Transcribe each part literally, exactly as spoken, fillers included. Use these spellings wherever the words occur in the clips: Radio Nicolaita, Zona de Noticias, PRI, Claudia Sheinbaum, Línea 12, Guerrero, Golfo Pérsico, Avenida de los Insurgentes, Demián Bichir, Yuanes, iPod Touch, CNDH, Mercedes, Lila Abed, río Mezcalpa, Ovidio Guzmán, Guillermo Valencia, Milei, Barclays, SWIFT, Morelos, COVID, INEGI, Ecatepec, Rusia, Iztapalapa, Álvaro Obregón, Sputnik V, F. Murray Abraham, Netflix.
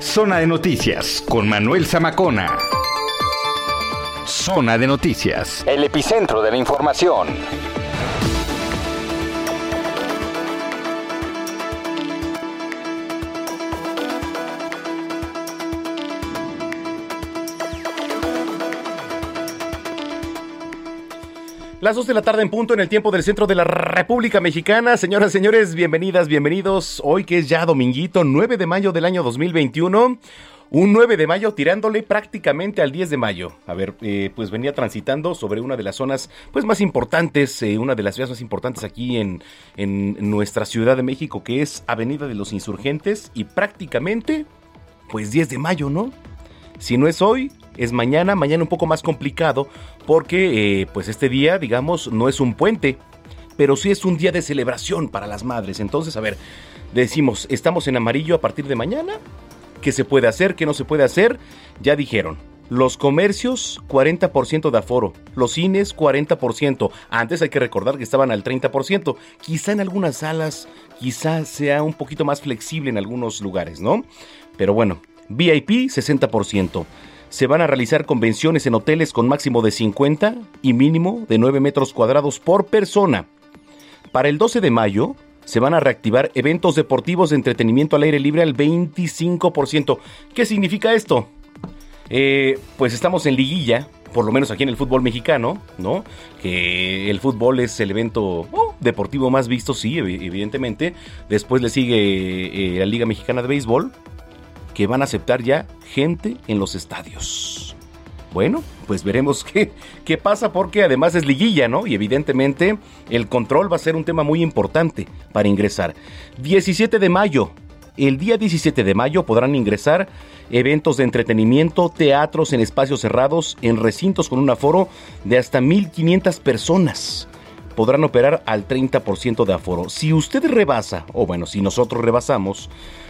Zona de Noticias con Manuel Zamacona. Zona de Noticias, el epicentro de la información. Las dos de la tarde en punto en el tiempo del centro de la República Mexicana. Señoras, señores, bienvenidas, bienvenidos. Hoy que es ya dominguito, nueve de mayo del año dos mil veintiuno. Un nueve de mayo tirándole prácticamente al diez de mayo. A ver, eh, pues venía transitando sobre una de las zonas pues más importantes, eh, una de las vías más importantes aquí en, en nuestra Ciudad de México, que es Avenida de los Insurgentes. Y prácticamente, pues diez de mayo, ¿no? Si no es hoy, es mañana, mañana un poco más complicado porque eh, pues este día, digamos, no es un puente, pero sí es un día de celebración para las madres. Entonces, a ver, decimos, estamos en amarillo a partir de mañana, ¿qué se puede hacer, qué no se puede hacer? Ya dijeron, los comercios, cuarenta por ciento de aforo, los cines, cuarenta por ciento. Antes hay que recordar que estaban al treinta por ciento, quizá en algunas salas, quizá sea un poquito más flexible en algunos lugares, ¿no? Pero bueno, V I P, sesenta por ciento. Se van a realizar convenciones en hoteles con máximo de cincuenta y mínimo de nueve metros cuadrados por persona. Para el doce de mayo se van a reactivar eventos deportivos de entretenimiento al aire libre al veinticinco por ciento. ¿Qué significa esto? Eh, pues estamos en liguilla, por lo menos aquí en el fútbol mexicano, ¿no? Que el fútbol es el evento oh, deportivo más visto, sí, evidentemente. Después le sigue eh, la Liga Mexicana de Béisbol, que van a aceptar ya gente en los estadios. Bueno, pues veremos qué, qué pasa porque además es liguilla, ¿no? Y evidentemente el control va a ser un tema muy importante para ingresar. diecisiete de mayo, el día diecisiete de mayo podrán ingresar eventos de entretenimiento, teatros en espacios cerrados, en recintos con un aforo de hasta mil quinientas personas. Podrán operar al treinta por ciento de aforo. Si usted rebasa, o bueno, si nosotros rebasamos,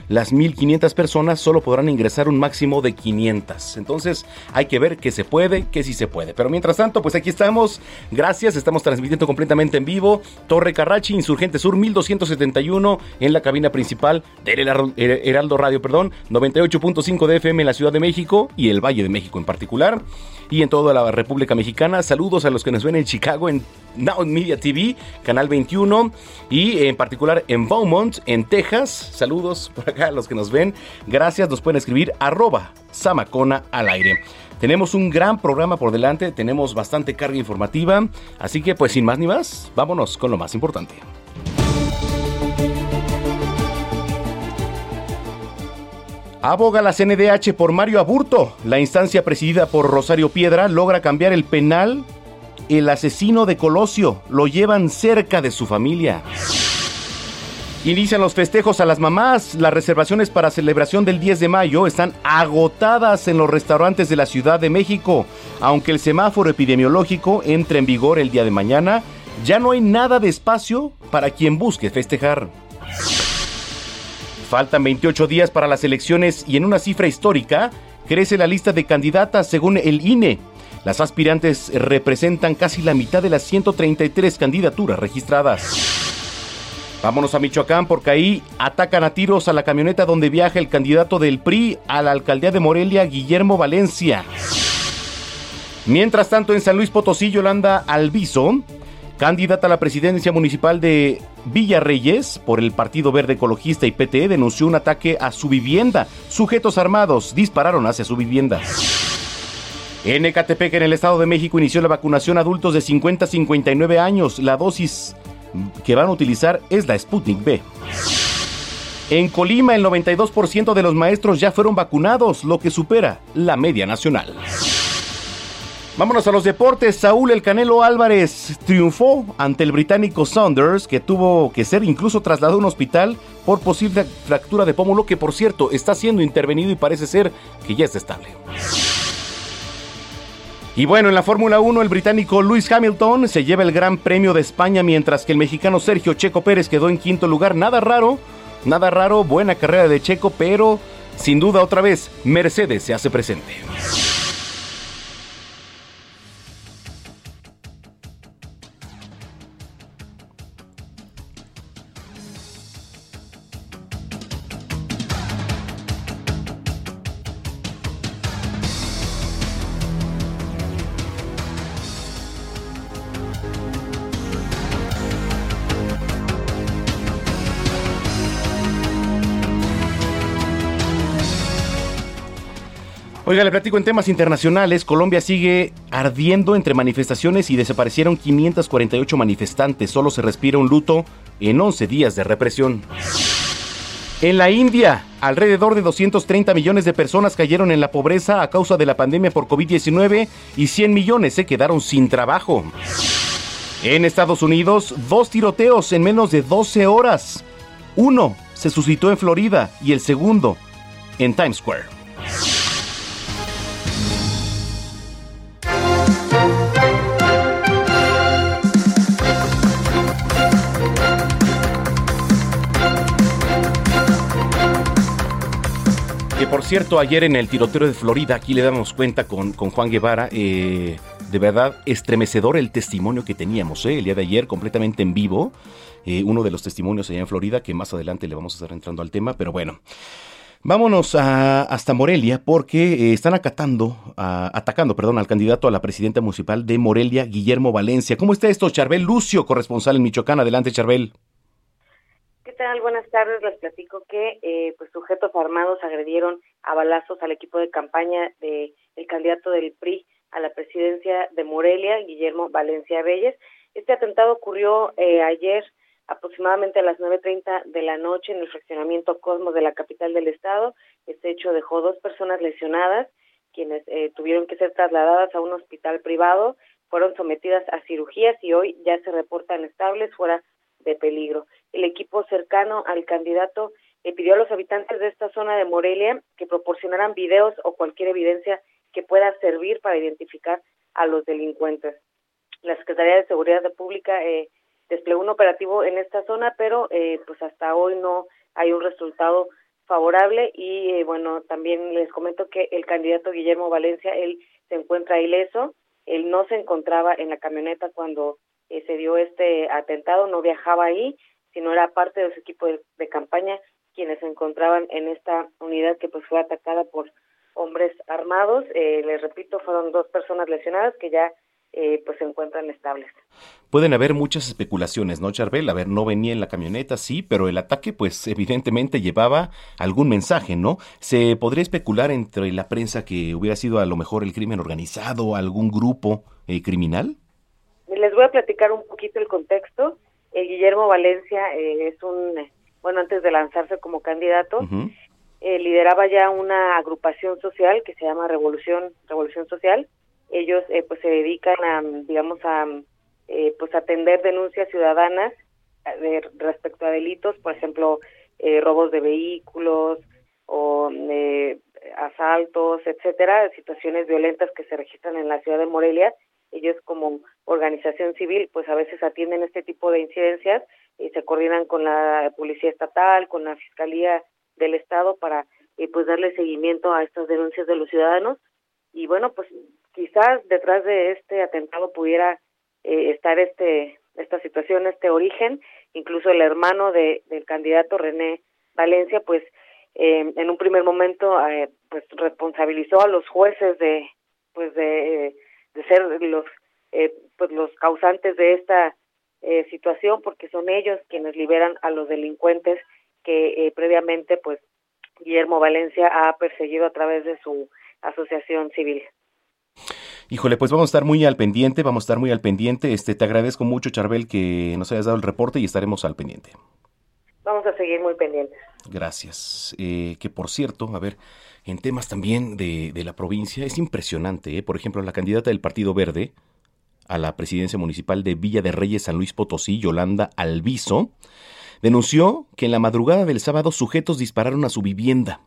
las mil quinientas personas solo podrán ingresar un máximo de quinientas. Entonces hay que ver qué se puede, qué sí se puede. Pero mientras tanto, pues aquí estamos. Gracias, estamos transmitiendo completamente en vivo. Torre Carrachi, Insurgente Sur, mil doscientos setenta y uno, en la cabina principal del Heraldo Radio, perdón, noventa y ocho punto cinco de F M en la Ciudad de México y el Valle de México en particular. Y en toda la República Mexicana, saludos a los que nos ven en Chicago, en Now Media T V, Canal veintiuno, y en particular en Beaumont, en Texas. Saludos por acá a los que nos ven. Gracias, nos pueden escribir arroba Zamacona al aire. Tenemos un gran programa por delante, tenemos bastante carga informativa, así que pues sin más ni más, vámonos con lo más importante. Aboga la C N D H por Mario Aburto. La instancia presidida por Rosario Piedra logra cambiar el penal. El asesino de Colosio lo llevan cerca de su familia. Inician los festejos a las mamás. Las reservaciones para celebración del diez de mayo están agotadas en los restaurantes de la Ciudad de México. Aunque el semáforo epidemiológico entre en vigor el día de mañana, ya no hay nada de espacio para quien busque festejar. Faltan veintiocho días para las elecciones y en una cifra histórica crece la lista de candidatas según el I N E. Las aspirantes representan casi la mitad de las ciento treinta y tres candidaturas registradas. Vámonos a Michoacán porque ahí atacan a tiros a la camioneta donde viaja el candidato del P R I a la alcaldía de Morelia, Guillermo Valencia. Mientras tanto, en San Luis Potosí, Yolanda Alviso, candidata a la presidencia municipal de Villarreyes por el Partido Verde Ecologista y P T E, denunció un ataque a su vivienda. Sujetos armados dispararon hacia su vivienda. En Ecatepec, en el Estado de México, inició la vacunación a adultos de cincuenta a cincuenta y nueve años. La dosis que van a utilizar es la Sputnik V. En Colima, el noventa y dos por ciento de los maestros ya fueron vacunados, lo que supera la media nacional. Vámonos a los deportes. Saúl El Canelo Álvarez triunfó ante el británico Saunders, que tuvo que ser incluso trasladado a un hospital por posible fractura de pómulo, que por cierto está siendo intervenido y parece ser que ya está estable. Y bueno, en la Fórmula uno, el británico Lewis Hamilton se lleva el Gran Premio de España, mientras que el mexicano Sergio Checo Pérez quedó en quinto lugar. Nada raro, nada raro, buena carrera de Checo, pero sin duda otra vez Mercedes se hace presente. Oiga, le platico en temas internacionales. Colombia sigue ardiendo entre manifestaciones y desaparecieron quinientos cuarenta y ocho manifestantes. Solo se respira un luto en once días de represión. En la India, alrededor de doscientos treinta millones de personas cayeron en la pobreza a causa de la pandemia por COVID diecinueve y cien millones se quedaron sin trabajo. En Estados Unidos, dos tiroteos en menos de doce horas. Uno se suscitó en Florida y el segundo en Times Square. Por cierto, ayer en el tiroteo de Florida, aquí le damos cuenta con, con Juan Guevara, eh, de verdad estremecedor el testimonio que teníamos eh, el día de ayer, completamente en vivo, eh, uno de los testimonios allá en Florida, que más adelante le vamos a estar entrando al tema, pero bueno. Vámonos a, hasta Morelia porque eh, están acatando, a, atacando perdón, al candidato a la presidenta municipal de Morelia, Guillermo Valencia. ¿Cómo está esto, Charbel Lucio, corresponsal en Michoacán? Adelante, Charbel. ¿Qué tal? Buenas tardes. Les platico que eh, pues sujetos armados agredieron a balazos al equipo de campaña de el candidato del P R I a la presidencia de Morelia, Guillermo Valencia Reyes. Este atentado ocurrió eh, ayer aproximadamente a las nueve treinta de la noche en el fraccionamiento Cosmos de la capital del estado. Este hecho dejó dos personas lesionadas, quienes eh, tuvieron que ser trasladadas a un hospital privado, fueron sometidas a cirugías y hoy ya se reportan estables fuera de peligro. El equipo cercano al candidato eh, pidió a los habitantes de esta zona de Morelia que proporcionaran videos o cualquier evidencia que pueda servir para identificar a los delincuentes. La Secretaría de Seguridad Pública eh, desplegó un operativo en esta zona, pero eh, pues hasta hoy no hay un resultado favorable y eh, bueno, también les comento que el candidato Guillermo Valencia, él se encuentra ileso, él no se encontraba en la camioneta cuando Eh, se dio este atentado, no viajaba ahí, sino era parte de su equipo de, de campaña quienes se encontraban en esta unidad que pues fue atacada por hombres armados. Eh, les repito, fueron dos personas lesionadas que ya eh, pues se encuentran estables. Pueden haber muchas especulaciones, ¿no, Charbel? A ver, no venía en la camioneta, sí, pero el ataque pues evidentemente llevaba algún mensaje, ¿no? ¿Se podría especular entre la prensa que hubiera sido a lo mejor el crimen organizado, algún grupo eh, criminal? Les voy a platicar un poquito el contexto. Eh, Guillermo Valencia eh, es un, bueno, antes de lanzarse como candidato, uh-huh. eh, lideraba ya una agrupación social que se llama Revolución Revolución Social. Ellos eh, pues se dedican a, digamos, a eh, pues atender denuncias ciudadanas de, respecto a delitos, por ejemplo, eh, robos de vehículos o eh, asaltos, etcétera, situaciones violentas que se registran en la ciudad de Morelia. Ellos como organización civil pues a veces atienden este tipo de incidencias y se coordinan con la policía estatal, con la fiscalía del estado para eh, pues darle seguimiento a estas denuncias de los ciudadanos y bueno pues quizás detrás de este atentado pudiera eh, estar este esta situación, este origen. Incluso el hermano de del candidato René Valencia pues eh, en un primer momento eh, pues responsabilizó a los jueces de pues de eh, de ser los eh, pues los causantes de esta eh, situación, porque son ellos quienes liberan a los delincuentes que eh, previamente pues Guillermo Valencia ha perseguido a través de su asociación civil. Híjole, pues vamos a estar muy al pendiente, vamos a estar muy al pendiente. Este, te agradezco mucho, Charbel, que nos hayas dado el reporte y estaremos al pendiente. Vamos a seguir muy pendientes. Gracias. Eh, que por cierto, a ver, en temas también de, de la provincia, es impresionante, ¿eh? Por ejemplo, la candidata del Partido Verde a la presidencia municipal de Villa de Reyes, San Luis Potosí, Yolanda Alviso, denunció que en la madrugada del sábado sujetos dispararon a su vivienda.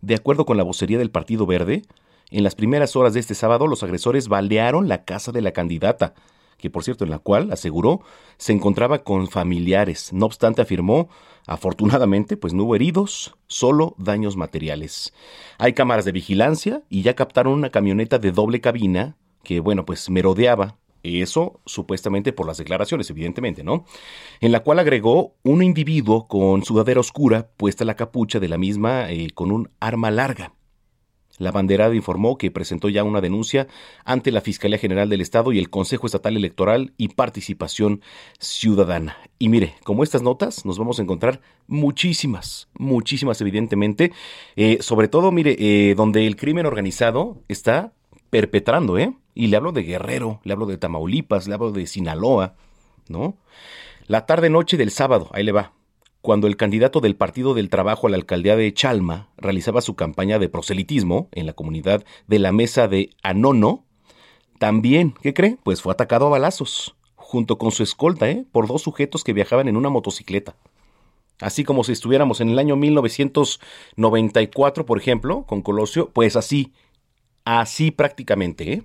De acuerdo con la vocería del Partido Verde, en las primeras horas de este sábado los agresores balearon la casa de la candidata, que por cierto en la cual, aseguró, se encontraba con familiares. No obstante, afirmó, afortunadamente, pues no hubo heridos, solo daños materiales. Hay cámaras de vigilancia y ya captaron una camioneta de doble cabina que, bueno, pues merodeaba. Eso supuestamente por las declaraciones, evidentemente, ¿no? En la cual agregó un individuo con sudadera oscura, puesta la capucha de la misma, eh, con un arma larga. La banderada informó que presentó ya una denuncia ante la Fiscalía General del Estado y el Consejo Estatal Electoral y Participación Ciudadana. Y mire, como estas notas, nos vamos a encontrar muchísimas, muchísimas evidentemente. Eh, sobre todo, mire, eh, donde el crimen organizado está perpetrando, ¿eh? Y le hablo de Guerrero, le hablo de Tamaulipas, le hablo de Sinaloa, ¿no? La tarde-noche del sábado, ahí le va. Cuando el candidato del Partido del Trabajo a la alcaldía de Chalma realizaba su campaña de proselitismo en la comunidad de la Mesa de Anono, también, ¿qué cree? Pues fue atacado a balazos, junto con su escolta, ¿eh? por dos sujetos que viajaban en una motocicleta. Así como si estuviéramos en el año mil novecientos noventa y cuatro, por ejemplo, con Colosio, pues así, así prácticamente, ¿eh?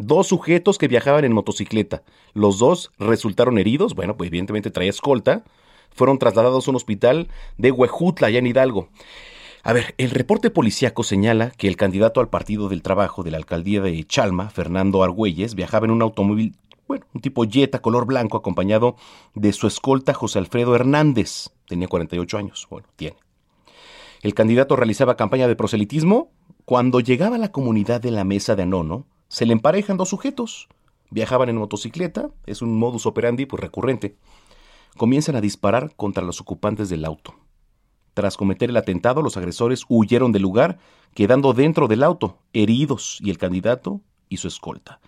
Dos sujetos que viajaban en motocicleta. Los dos resultaron heridos, bueno, pues evidentemente traía escolta. Fueron trasladados a un hospital de Huejutla, allá en Hidalgo. A ver, el reporte policíaco señala que el candidato al Partido del Trabajo de la alcaldía de Chalma, Fernando Argüelles, viajaba en un automóvil, bueno, un tipo Jetta color blanco, acompañado de su escolta José Alfredo Hernández. Tenía cuarenta y ocho años, bueno, tiene. El candidato realizaba campaña de proselitismo. Cuando llegaba a la comunidad de la Mesa de Anono, se le emparejan dos sujetos. Viajaban en motocicleta, es un modus operandi pues recurrente. Comienzan a disparar contra los ocupantes del auto. Tras cometer el atentado, los agresores huyeron del lugar, quedando dentro del auto, heridos, y el candidato y su escolta.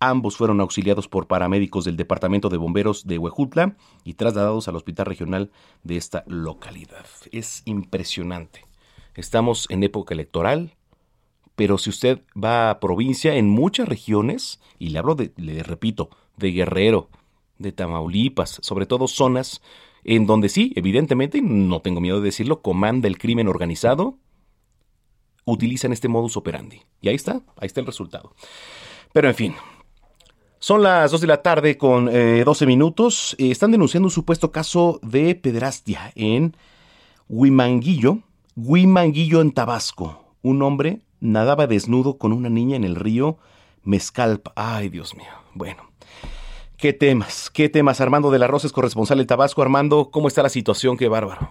Ambos fueron auxiliados por paramédicos del Departamento de Bomberos de Huejutla y trasladados al Hospital Regional de esta localidad. Es impresionante. Estamos en época electoral, pero si usted va a provincia, en muchas regiones, y le hablo de, le repito, de Guerrero, de Tamaulipas, sobre todo zonas en donde sí, evidentemente, no tengo miedo de decirlo, comanda el crimen organizado, utilizan este modus operandi. Y ahí está, ahí está el resultado. Pero en fin, son las dos de la tarde con eh, doce minutos. Eh, están denunciando un supuesto caso de pederastia en Huimanguillo, Huimanguillo en Tabasco. Un hombre nadaba desnudo con una niña en el río Mezcalpa. Ay, Dios mío, bueno. ¿Qué temas? ¿Qué temas? Armando de la Rosa es corresponsal de Tabasco. Armando, ¿cómo está la situación? ¡Qué bárbaro!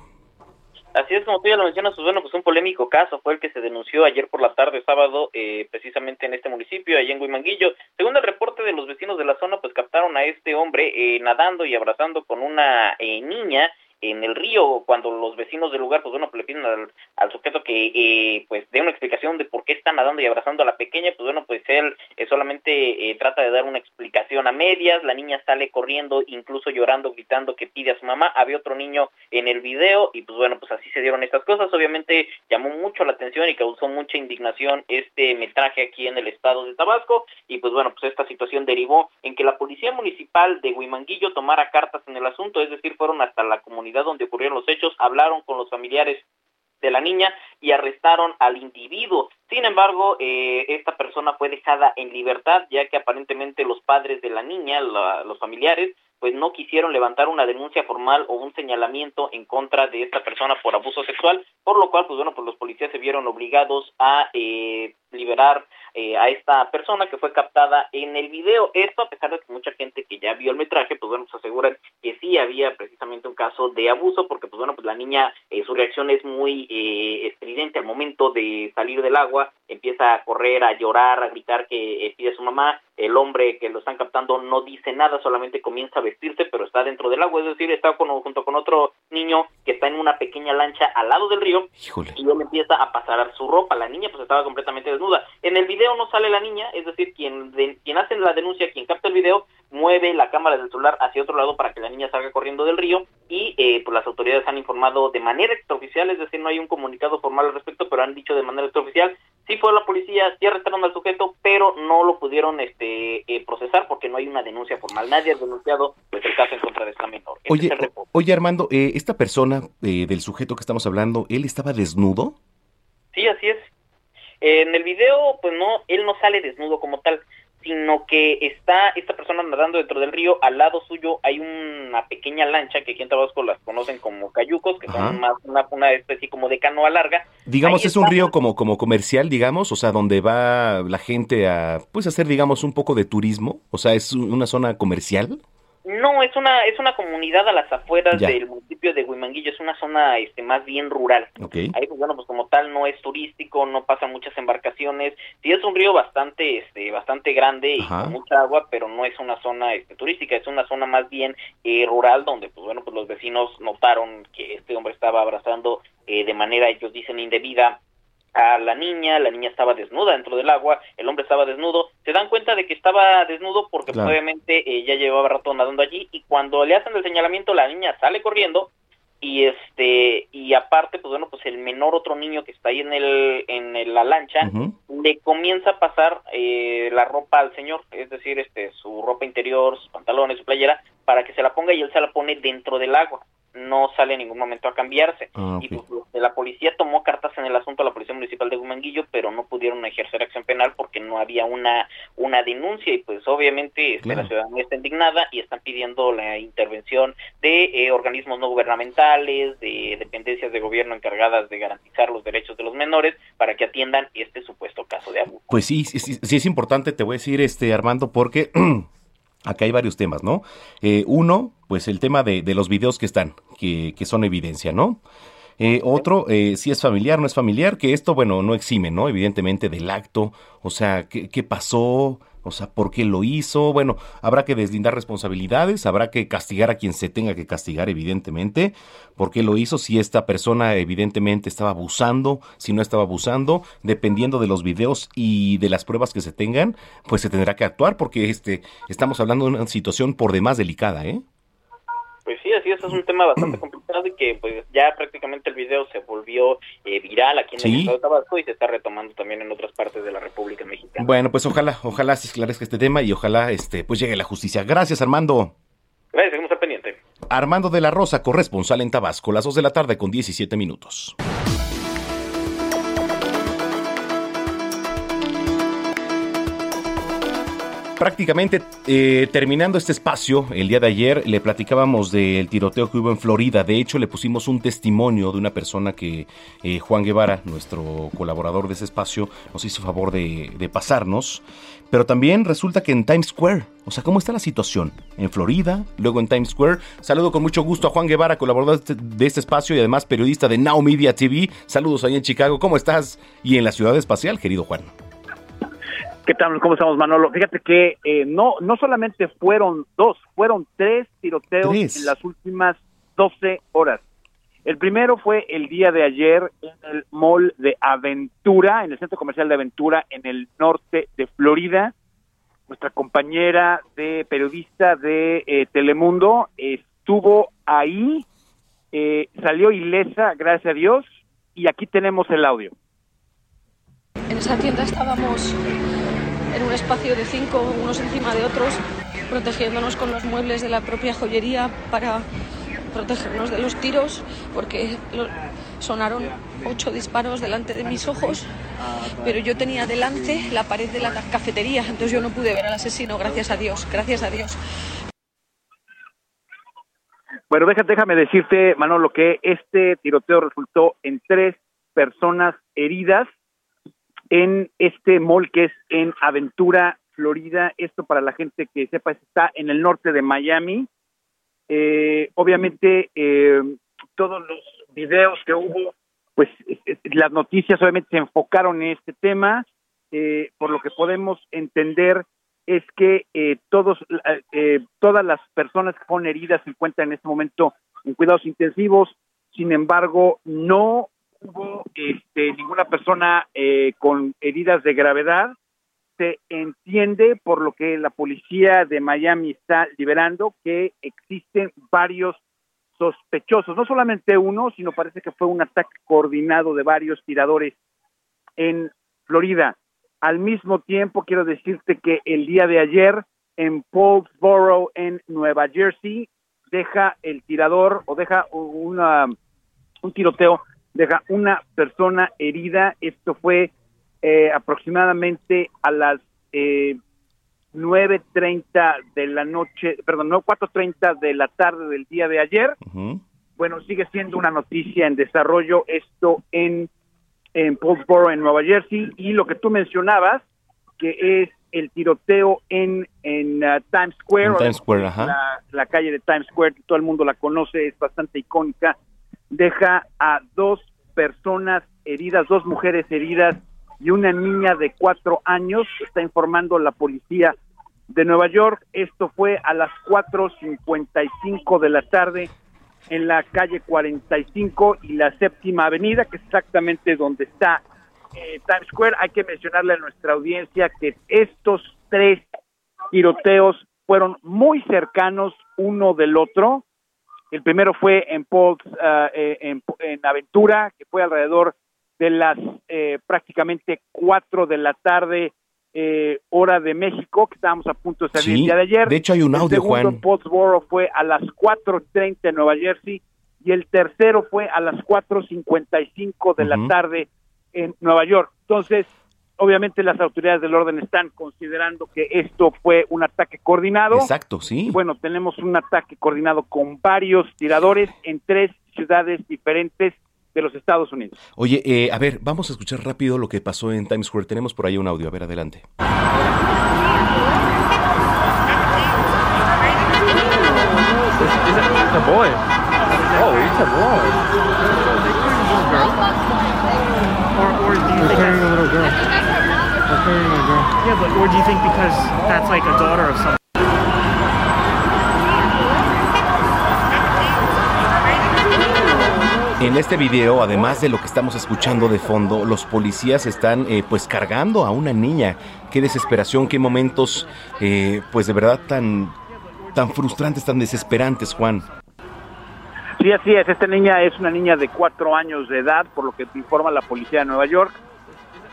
Así es, como tú ya lo mencionas, pues bueno, pues un polémico caso fue el que se denunció ayer por la tarde, sábado, eh, precisamente en este municipio, allá en Huimanguillo. Según el reporte de los vecinos de la zona, pues captaron a este hombre eh, nadando y abrazando con una eh, niña en el río, cuando los vecinos del lugar, pues bueno, pues le piden al, al sujeto que eh, pues dé una explicación de por qué está nadando y abrazando a la pequeña, pues bueno, pues él eh, solamente eh, trata de dar una explicación a medias. La niña sale corriendo, incluso llorando, gritando que pide a su mamá. Había otro niño en el video y pues bueno, pues así se dieron estas cosas. Obviamente llamó mucho la atención y causó mucha indignación este metraje aquí en el estado de Tabasco, y pues bueno, pues esta situación derivó en que la policía municipal de Huimanguillo tomara cartas en el asunto, es decir, fueron hasta la comunidad donde ocurrieron los hechos, hablaron con los familiares de la niña y arrestaron al individuo. Sin embargo, eh, esta persona fue dejada en libertad, ya que aparentemente los padres de la niña, la, los familiares, pues no quisieron levantar una denuncia formal o un señalamiento en contra de esta persona por abuso sexual, por lo cual, pues bueno, pues los policías se vieron obligados a eh, liberar eh, a esta persona que fue captada en el video. Esto a pesar de que mucha gente que ya vio el metraje, pues bueno, pues aseguran que sí había precisamente un caso de abuso, porque pues bueno, pues la niña, eh, su reacción es muy eh, estridente al momento de salir del agua, empieza a correr, a llorar, a gritar que eh, pide a su mamá. El hombre que lo están captando no dice nada, solamente comienza a vestirse, pero está dentro del agua, es decir, está con, junto con otro niño que está en una pequeña lancha al lado del río. Híjole. Y él empieza a pasar su ropa. La niña pues estaba completamente desnuda. En el video no sale la niña, es decir, quien, de, quien hace la denuncia, quien capta el video, mueve la cámara del celular hacia otro lado para que la niña salga corriendo del río y eh, pues las autoridades han informado de manera extraoficial, es decir, no hay un comunicado formal al respecto, pero han dicho de manera extraoficial, sí fue la policía, sí arrestaron al sujeto, pero no lo pudieron este eh, procesar porque no hay una denuncia formal, nadie ha denunciado pues, el caso en contra de esta menor. Este oye, es oye Armando, eh, esta persona eh, del sujeto que estamos hablando, ¿él estaba desnudo? Sí, así es. Eh, en el video, pues no, él no sale desnudo como tal, sino que está esta persona nadando dentro del río, al lado suyo hay una pequeña lancha, que aquí en Tabasco las conocen como cayucos, que Ajá. son más una, una especie como de canoa larga. Digamos, ahí es está. Un río como, como comercial, digamos, o sea, donde va la gente a, pues, hacer, digamos, un poco de turismo, o sea, ¿es una zona comercial? No, es una es una comunidad a las afueras ya. del municipio de Huimanguillo, es una zona este más bien rural. Okay. Ahí pues bueno, pues como tal no es turístico, no pasan muchas embarcaciones. Sí es un río bastante este bastante grande Ajá. y con mucha agua, pero no es una zona este turística, es una zona más bien eh, rural donde pues bueno, pues los vecinos notaron que este hombre estaba abrazando eh, de manera, ellos dicen, indebida a la niña, la niña estaba desnuda dentro del agua, el hombre estaba desnudo, se dan cuenta de que estaba desnudo porque claro. obviamente eh, ya llevaba rato nadando allí y cuando le hacen el señalamiento la niña sale corriendo y este y aparte pues bueno pues el menor otro niño que está ahí en el en el, la lancha uh-huh. le comienza a pasar eh, la ropa al señor, es decir este su ropa interior, sus pantalones, su playera para que se la ponga y él se la pone dentro del agua, no sale en ningún momento a cambiarse. Ah, okay. Y pues, la policía tomó cartas en el asunto, la policía municipal de Huimanguillo, pero no pudieron ejercer acción penal porque no había una una denuncia y pues obviamente claro. la ciudadanía está indignada y están pidiendo la intervención de eh, organismos no gubernamentales, de dependencias de gobierno encargadas de garantizar los derechos de los menores para que atiendan este supuesto caso de abuso. Pues sí, sí, sí es importante, te voy a decir este Armando, porque acá hay varios temas, ¿no? Eh, uno, pues el tema de, de los videos que están, que, que son evidencia, ¿no? Eh, otro, eh, si es familiar, no es familiar, que esto, bueno, no exime, ¿no? Evidentemente del acto, o sea, ¿qué, qué pasó? O sea, ¿por qué lo hizo? Bueno, habrá que deslindar responsabilidades, habrá que castigar a quien se tenga que castigar, evidentemente. ¿Por qué lo hizo? Si esta persona evidentemente estaba abusando, si no estaba abusando, dependiendo de los videos y de las pruebas que se tengan, pues se tendrá que actuar porque este estamos hablando de una situación por demás delicada, ¿eh? Pues sí, así es, es un tema bastante complicado y que pues ya prácticamente el video se volvió eh, viral aquí en ¿Sí? el estado de Tabasco y se está retomando también en otras partes de la República Mexicana. Bueno, pues ojalá, ojalá se esclarezca este tema y ojalá este pues llegue la justicia. Gracias, Armando. Gracias, seguimos al pendiente. Armando de la Rosa, corresponsal en Tabasco, las dos de la tarde con diecisiete minutos. Prácticamente eh, terminando este espacio, el día de ayer le platicábamos del tiroteo que hubo en Florida. De hecho, le pusimos un testimonio de una persona que eh, Juan Guevara, nuestro colaborador de ese espacio, nos hizo favor de, de pasarnos. Pero también resulta que en Times Square, o sea, ¿cómo está la situación? En Florida, luego en Times Square. Saludo con mucho gusto a Juan Guevara, colaborador de este espacio y además periodista de Now Media T V. Saludos ahí en Chicago. ¿Cómo estás? Y en la ciudad espacial, querido Juan. ¿Qué tal? ¿Cómo estamos, Manolo? Fíjate que eh, no no solamente fueron dos, fueron tres tiroteos ¿Tres? en las últimas doce horas. El primero fue el día de ayer en el mall de Aventura, en el centro comercial de Aventura, en el norte de Florida. Nuestra compañera de periodista de eh, Telemundo estuvo ahí, eh, salió ilesa, gracias a Dios, y aquí tenemos el audio. En esa tienda estábamos en un espacio de cinco, unos encima de otros, protegiéndonos con los muebles de la propia joyería para protegernos de los tiros, porque lo, sonaron ocho disparos delante de mis ojos, pero yo tenía delante la pared de la cafetería, entonces yo no pude ver al asesino, gracias a Dios, gracias a Dios. Bueno, déjame, déjame decirte, Manolo, que este tiroteo resultó en tres personas heridas, en este mall que es en Aventura, Florida. Esto para la gente que sepa, está en el norte de Miami. Eh, obviamente, eh, todos los videos que hubo, pues eh, las noticias obviamente se enfocaron en este tema. Eh, por lo que podemos entender es que eh, todos eh, todas las personas que fueron heridas se encuentran en este momento en cuidados intensivos. Sin embargo, no hubo este, ninguna persona eh, con heridas de gravedad. se entiende, por lo que la policía de Miami está liberando, que existen varios sospechosos, no solamente uno, sino parece que fue un ataque coordinado de varios tiradores en Florida. Al mismo tiempo, quiero decirte que el día de ayer en Paulsboro, en Nueva Jersey, deja el tirador o deja una un tiroteo, deja una persona herida. Esto fue eh, aproximadamente a las eh, nueve treinta de la noche, perdón, no, cuatro treinta de la tarde del día de ayer. Uh-huh. Bueno, sigue siendo una noticia en desarrollo, esto en, en Paulsboro, en Nueva Jersey. Y lo que tú mencionabas, que es el tiroteo en, en uh, Times Square, en Times Square, ajá. La, la calle de Times Square, que todo el mundo la conoce, es bastante icónica, deja a dos personas heridas, dos mujeres heridas y una niña de cuatro años, está informando la policía de Nueva York. Esto fue a las cuatro cincuenta y cinco de la tarde en la calle cuarenta y cinco y la séptima avenida, que es exactamente donde está eh, Times Square. Hay que mencionarle a nuestra audiencia que estos tres tiroteos fueron muy cercanos uno del otro. El primero fue en Paul's, uh, en, en Aventura, que fue alrededor de las eh, prácticamente cuatro de la tarde, eh, hora de México, que estábamos a punto de salir sí, el día de ayer. De hecho, hay un audio, el segundo, Juan. En Paulsboro fue a las cuatro treinta en Nueva Jersey, y el tercero fue a las cuatro cincuenta y cinco de uh-huh. la tarde en Nueva York. Entonces, obviamente las autoridades del orden están considerando que esto fue un ataque coordinado. Exacto, sí. Y bueno, tenemos un ataque coordinado con varios tiradores en tres ciudades diferentes de los Estados Unidos. Oye, eh, a ver, vamos a escuchar rápido lo que pasó en Times Square. Tenemos por ahí un audio. A ver, adelante. Yeah, but or do you think because that's like a daughter of someone? En este video, además de lo que estamos escuchando de fondo, los policías están eh, pues cargando a una niña. Qué desesperación, qué momentos, eh, pues de verdad tan, tan frustrantes, tan desesperantes, Juan. Sí, así es. Esta niña es una niña de cuatro años de edad, por lo que informa la policía de Nueva York.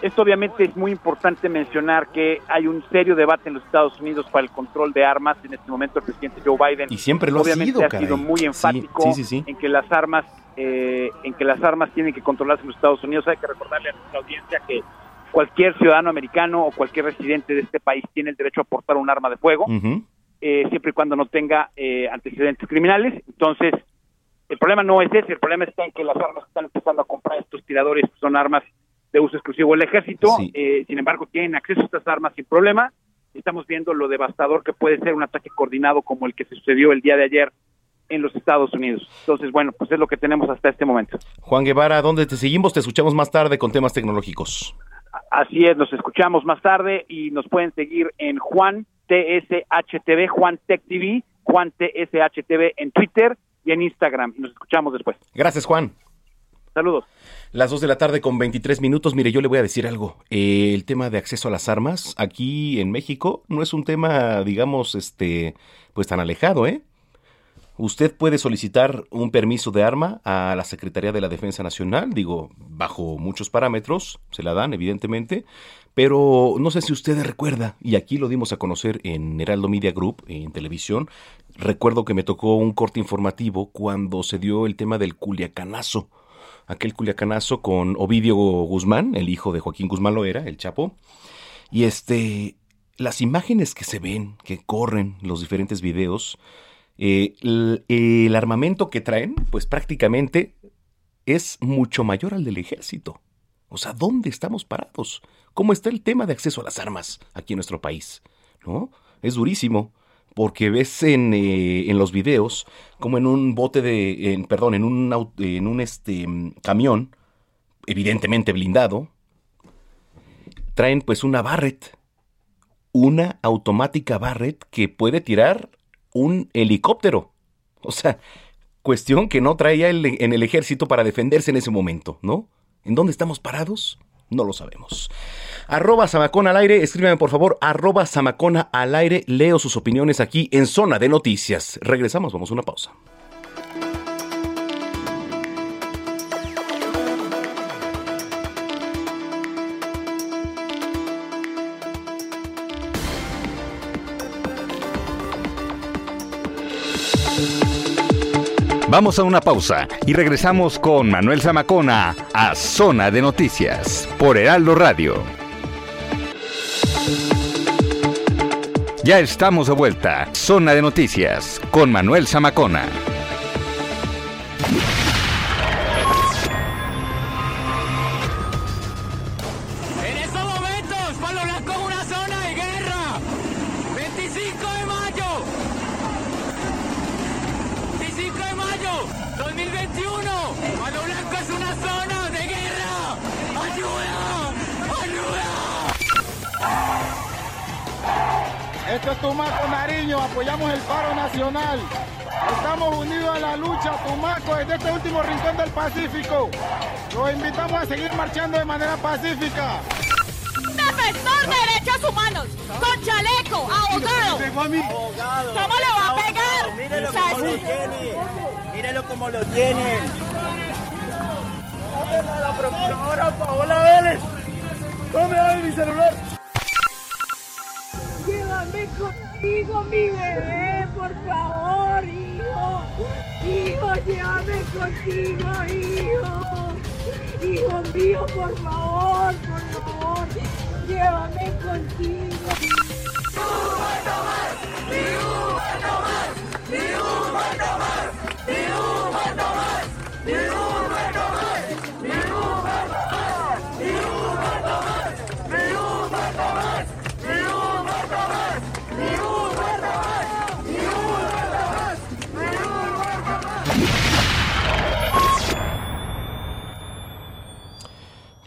Esto obviamente es muy importante mencionar que hay un serio debate en los Estados Unidos para el control de armas. En este momento el presidente Joe Biden y siempre lo obviamente ha sido, ha caray. sido muy enfático sí, sí, sí, sí. en que las armas eh, en que las armas tienen que controlarse en los Estados Unidos. Hay que recordarle a nuestra audiencia que cualquier ciudadano americano o cualquier residente de este país tiene el derecho a portar un arma de fuego, uh-huh. eh, siempre y cuando no tenga eh, antecedentes criminales. Entonces, el problema no es ese, el problema está en que las armas que están empezando a comprar estos tiradores son armas de uso exclusivo el ejército, sí. eh, sin embargo tienen acceso a estas armas sin problema. Estamos viendo lo devastador que puede ser un ataque coordinado como el que se sucedió el día de ayer en los Estados Unidos. Entonces, bueno, pues es lo que tenemos hasta este momento. Juan Guevara, ¿dónde te seguimos? Te escuchamos más tarde con temas tecnológicos. Así es, nos escuchamos más tarde y nos pueden seguir en Juan T S H T V, Juan Tech T V, Juan T S H T V en Twitter y en Instagram. Nos escuchamos después. Gracias, Juan. Saludos. Las dos de la tarde con veintitrés minutos. Mire, yo le voy a decir algo. Eh, el tema de acceso a las armas aquí en México no es un tema, digamos, este, pues tan alejado, ¿eh? Usted puede solicitar un permiso de arma a la Secretaría de la Defensa Nacional, digo, bajo muchos parámetros, se la dan, evidentemente, pero no sé si usted recuerda, y aquí lo dimos a conocer en Heraldo Media Group, en televisión. Recuerdo que me tocó un corte informativo cuando se dio el tema del Culiacanazo. Aquel culiacanazo con Ovidio Guzmán, el hijo de Joaquín Guzmán Loera, el Chapo. Y este, las imágenes que se ven, que corren los diferentes videos, eh, el, el armamento que traen, pues prácticamente es mucho mayor al del ejército. O sea, ¿dónde estamos parados? ¿Cómo está el tema de acceso a las armas aquí en nuestro país? ¿No? Es durísimo. Porque ves en, eh, en los videos como en un bote de, en, perdón, en un auto, en un este camión, evidentemente blindado, traen pues una Barrett, una automática Barrett que puede tirar un helicóptero. O sea, cuestión que no traía el, en el ejército para defenderse en ese momento, ¿no? ¿En dónde estamos parados? No lo sabemos. Arroba Zamacona al aire. Escríbame, por favor. Arroba Zamacona al aire. Leo sus opiniones aquí en Zona de Noticias. Regresamos. Vamos a una pausa. Vamos a una pausa y regresamos con Manuel Zamacona a Zona de Noticias por Heraldo Radio. Ya estamos de vuelta. Zona de Noticias con Manuel Zamacona. Esto es Tumaco, Nariño, apoyamos el paro nacional. Estamos unidos a la lucha, Tumaco, desde este último rincón del Pacífico. Los invitamos a seguir marchando de manera pacífica. Defensor de derechos humanos, con chaleco, abogado. ¿Cómo le va a pegar? Mírenlo como lo tiene, mírenlo como lo tiene. ¡Tómela la procuradora Paola Vélez! ¡Tómela mi celular! Llévame contigo, mi bebé, por favor, hijo. Hijo, llévame contigo, hijo. Hijo mío, por favor, por favor, llévame contigo. ¡Ni un mano más! ¡Ni un mano más! ¡Ni un mano más! ¡Ni un mano más! ¡Ni un mano más! ¡Ni un mano más! ¡Ni un mano más! ¡Ni un mano más! ¡Ni un mano más! ¡Ni un mano más! ¡Ni un mano más! ¡Ni un mano más!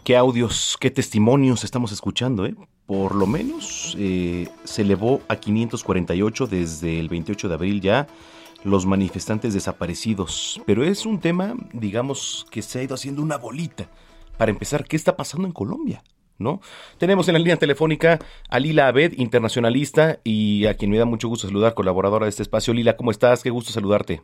Qué audios, qué testimonios estamos escuchando, ¿eh? Por lo menos eh, se elevó a quinientos cuarenta y ocho desde el veintiocho de abril ya los manifestantes desaparecidos. Pero es un tema, digamos, que se ha ido haciendo una bolita. Para empezar, ¿qué está pasando en Colombia? ¿No? Tenemos en la línea telefónica a Lila Abed, internacionalista, y a quien me da mucho gusto saludar, colaboradora de este espacio. Lila, ¿cómo estás? Qué gusto saludarte.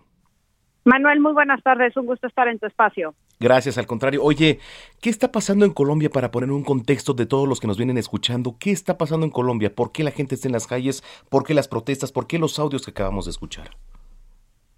Manuel, muy buenas tardes. Un gusto estar en tu espacio. Gracias, al contrario. Oye, ¿qué está pasando en Colombia para poner un contexto de todos los que nos vienen escuchando? ¿Qué está pasando en Colombia? ¿Por qué la gente está en las calles? ¿Por qué las protestas? ¿Por qué los audios que acabamos de escuchar?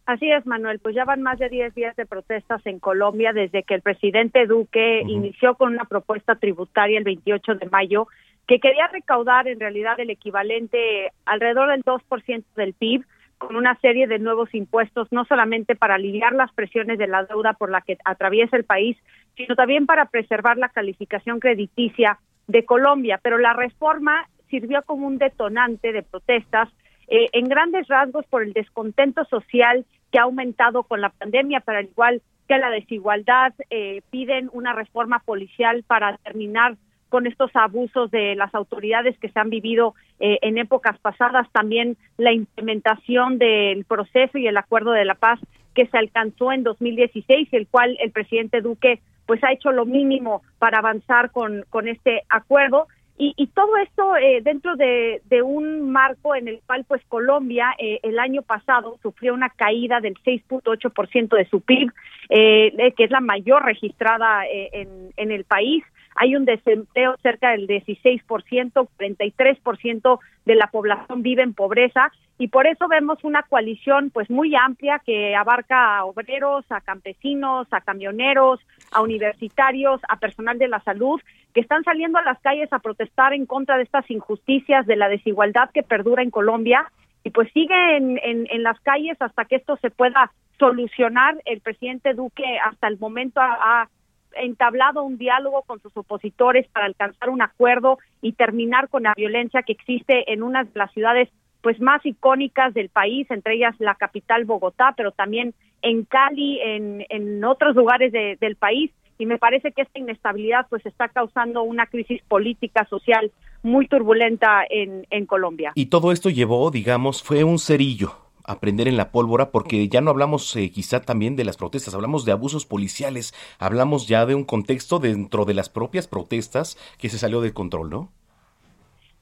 Así es, Manuel, pues ya van más de diez días de protestas en Colombia desde que el presidente Duque uh-huh. inició con una propuesta tributaria el veintiocho de mayo que quería recaudar en realidad el equivalente alrededor del dos por ciento del P I B con una serie de nuevos impuestos, no solamente para aliviar las presiones de la deuda por la que atraviesa el país, sino también para preservar la calificación crediticia de Colombia. Pero la reforma sirvió como un detonante de protestas Eh, en grandes rasgos por el descontento social que ha aumentado con la pandemia, pero al igual que la desigualdad, eh, piden una reforma policial para terminar con estos abusos de las autoridades que se han vivido eh, en épocas pasadas, también la implementación del proceso y el acuerdo de la paz que se alcanzó en dos mil dieciséis, el cual el presidente Duque pues ha hecho lo mínimo para avanzar con, con este acuerdo. Y, y todo esto eh, dentro de, de un marco en el cual pues Colombia eh, el año pasado sufrió una caída del seis punto ocho por ciento de su P I B, eh, que es la mayor registrada eh, en, en el país. Hay un desempleo cerca del dieciséis por ciento, cuarenta y tres por ciento de la población vive en pobreza y por eso vemos una coalición pues muy amplia que abarca a obreros, a campesinos, a camioneros, a universitarios, a personal de la salud, que están saliendo a las calles a protestar en contra de estas injusticias, de la desigualdad que perdura en Colombia y pues sigue en, en, en las calles hasta que esto se pueda solucionar. El presidente Duque hasta el momento ha, ha entablado un diálogo con sus opositores para alcanzar un acuerdo y terminar con la violencia que existe en una de las ciudades pues más icónicas del país, entre ellas la capital Bogotá, pero también en Cali, en, en otros lugares de, del país, y me parece que esta inestabilidad pues está causando una crisis política, social, muy turbulenta en, en Colombia. Y todo esto llevó, digamos, fue un cerillo aprender en la pólvora, porque ya no hablamos eh, quizá también de las protestas, hablamos de abusos policiales, hablamos ya de un contexto dentro de las propias protestas que se salió de control, ¿no?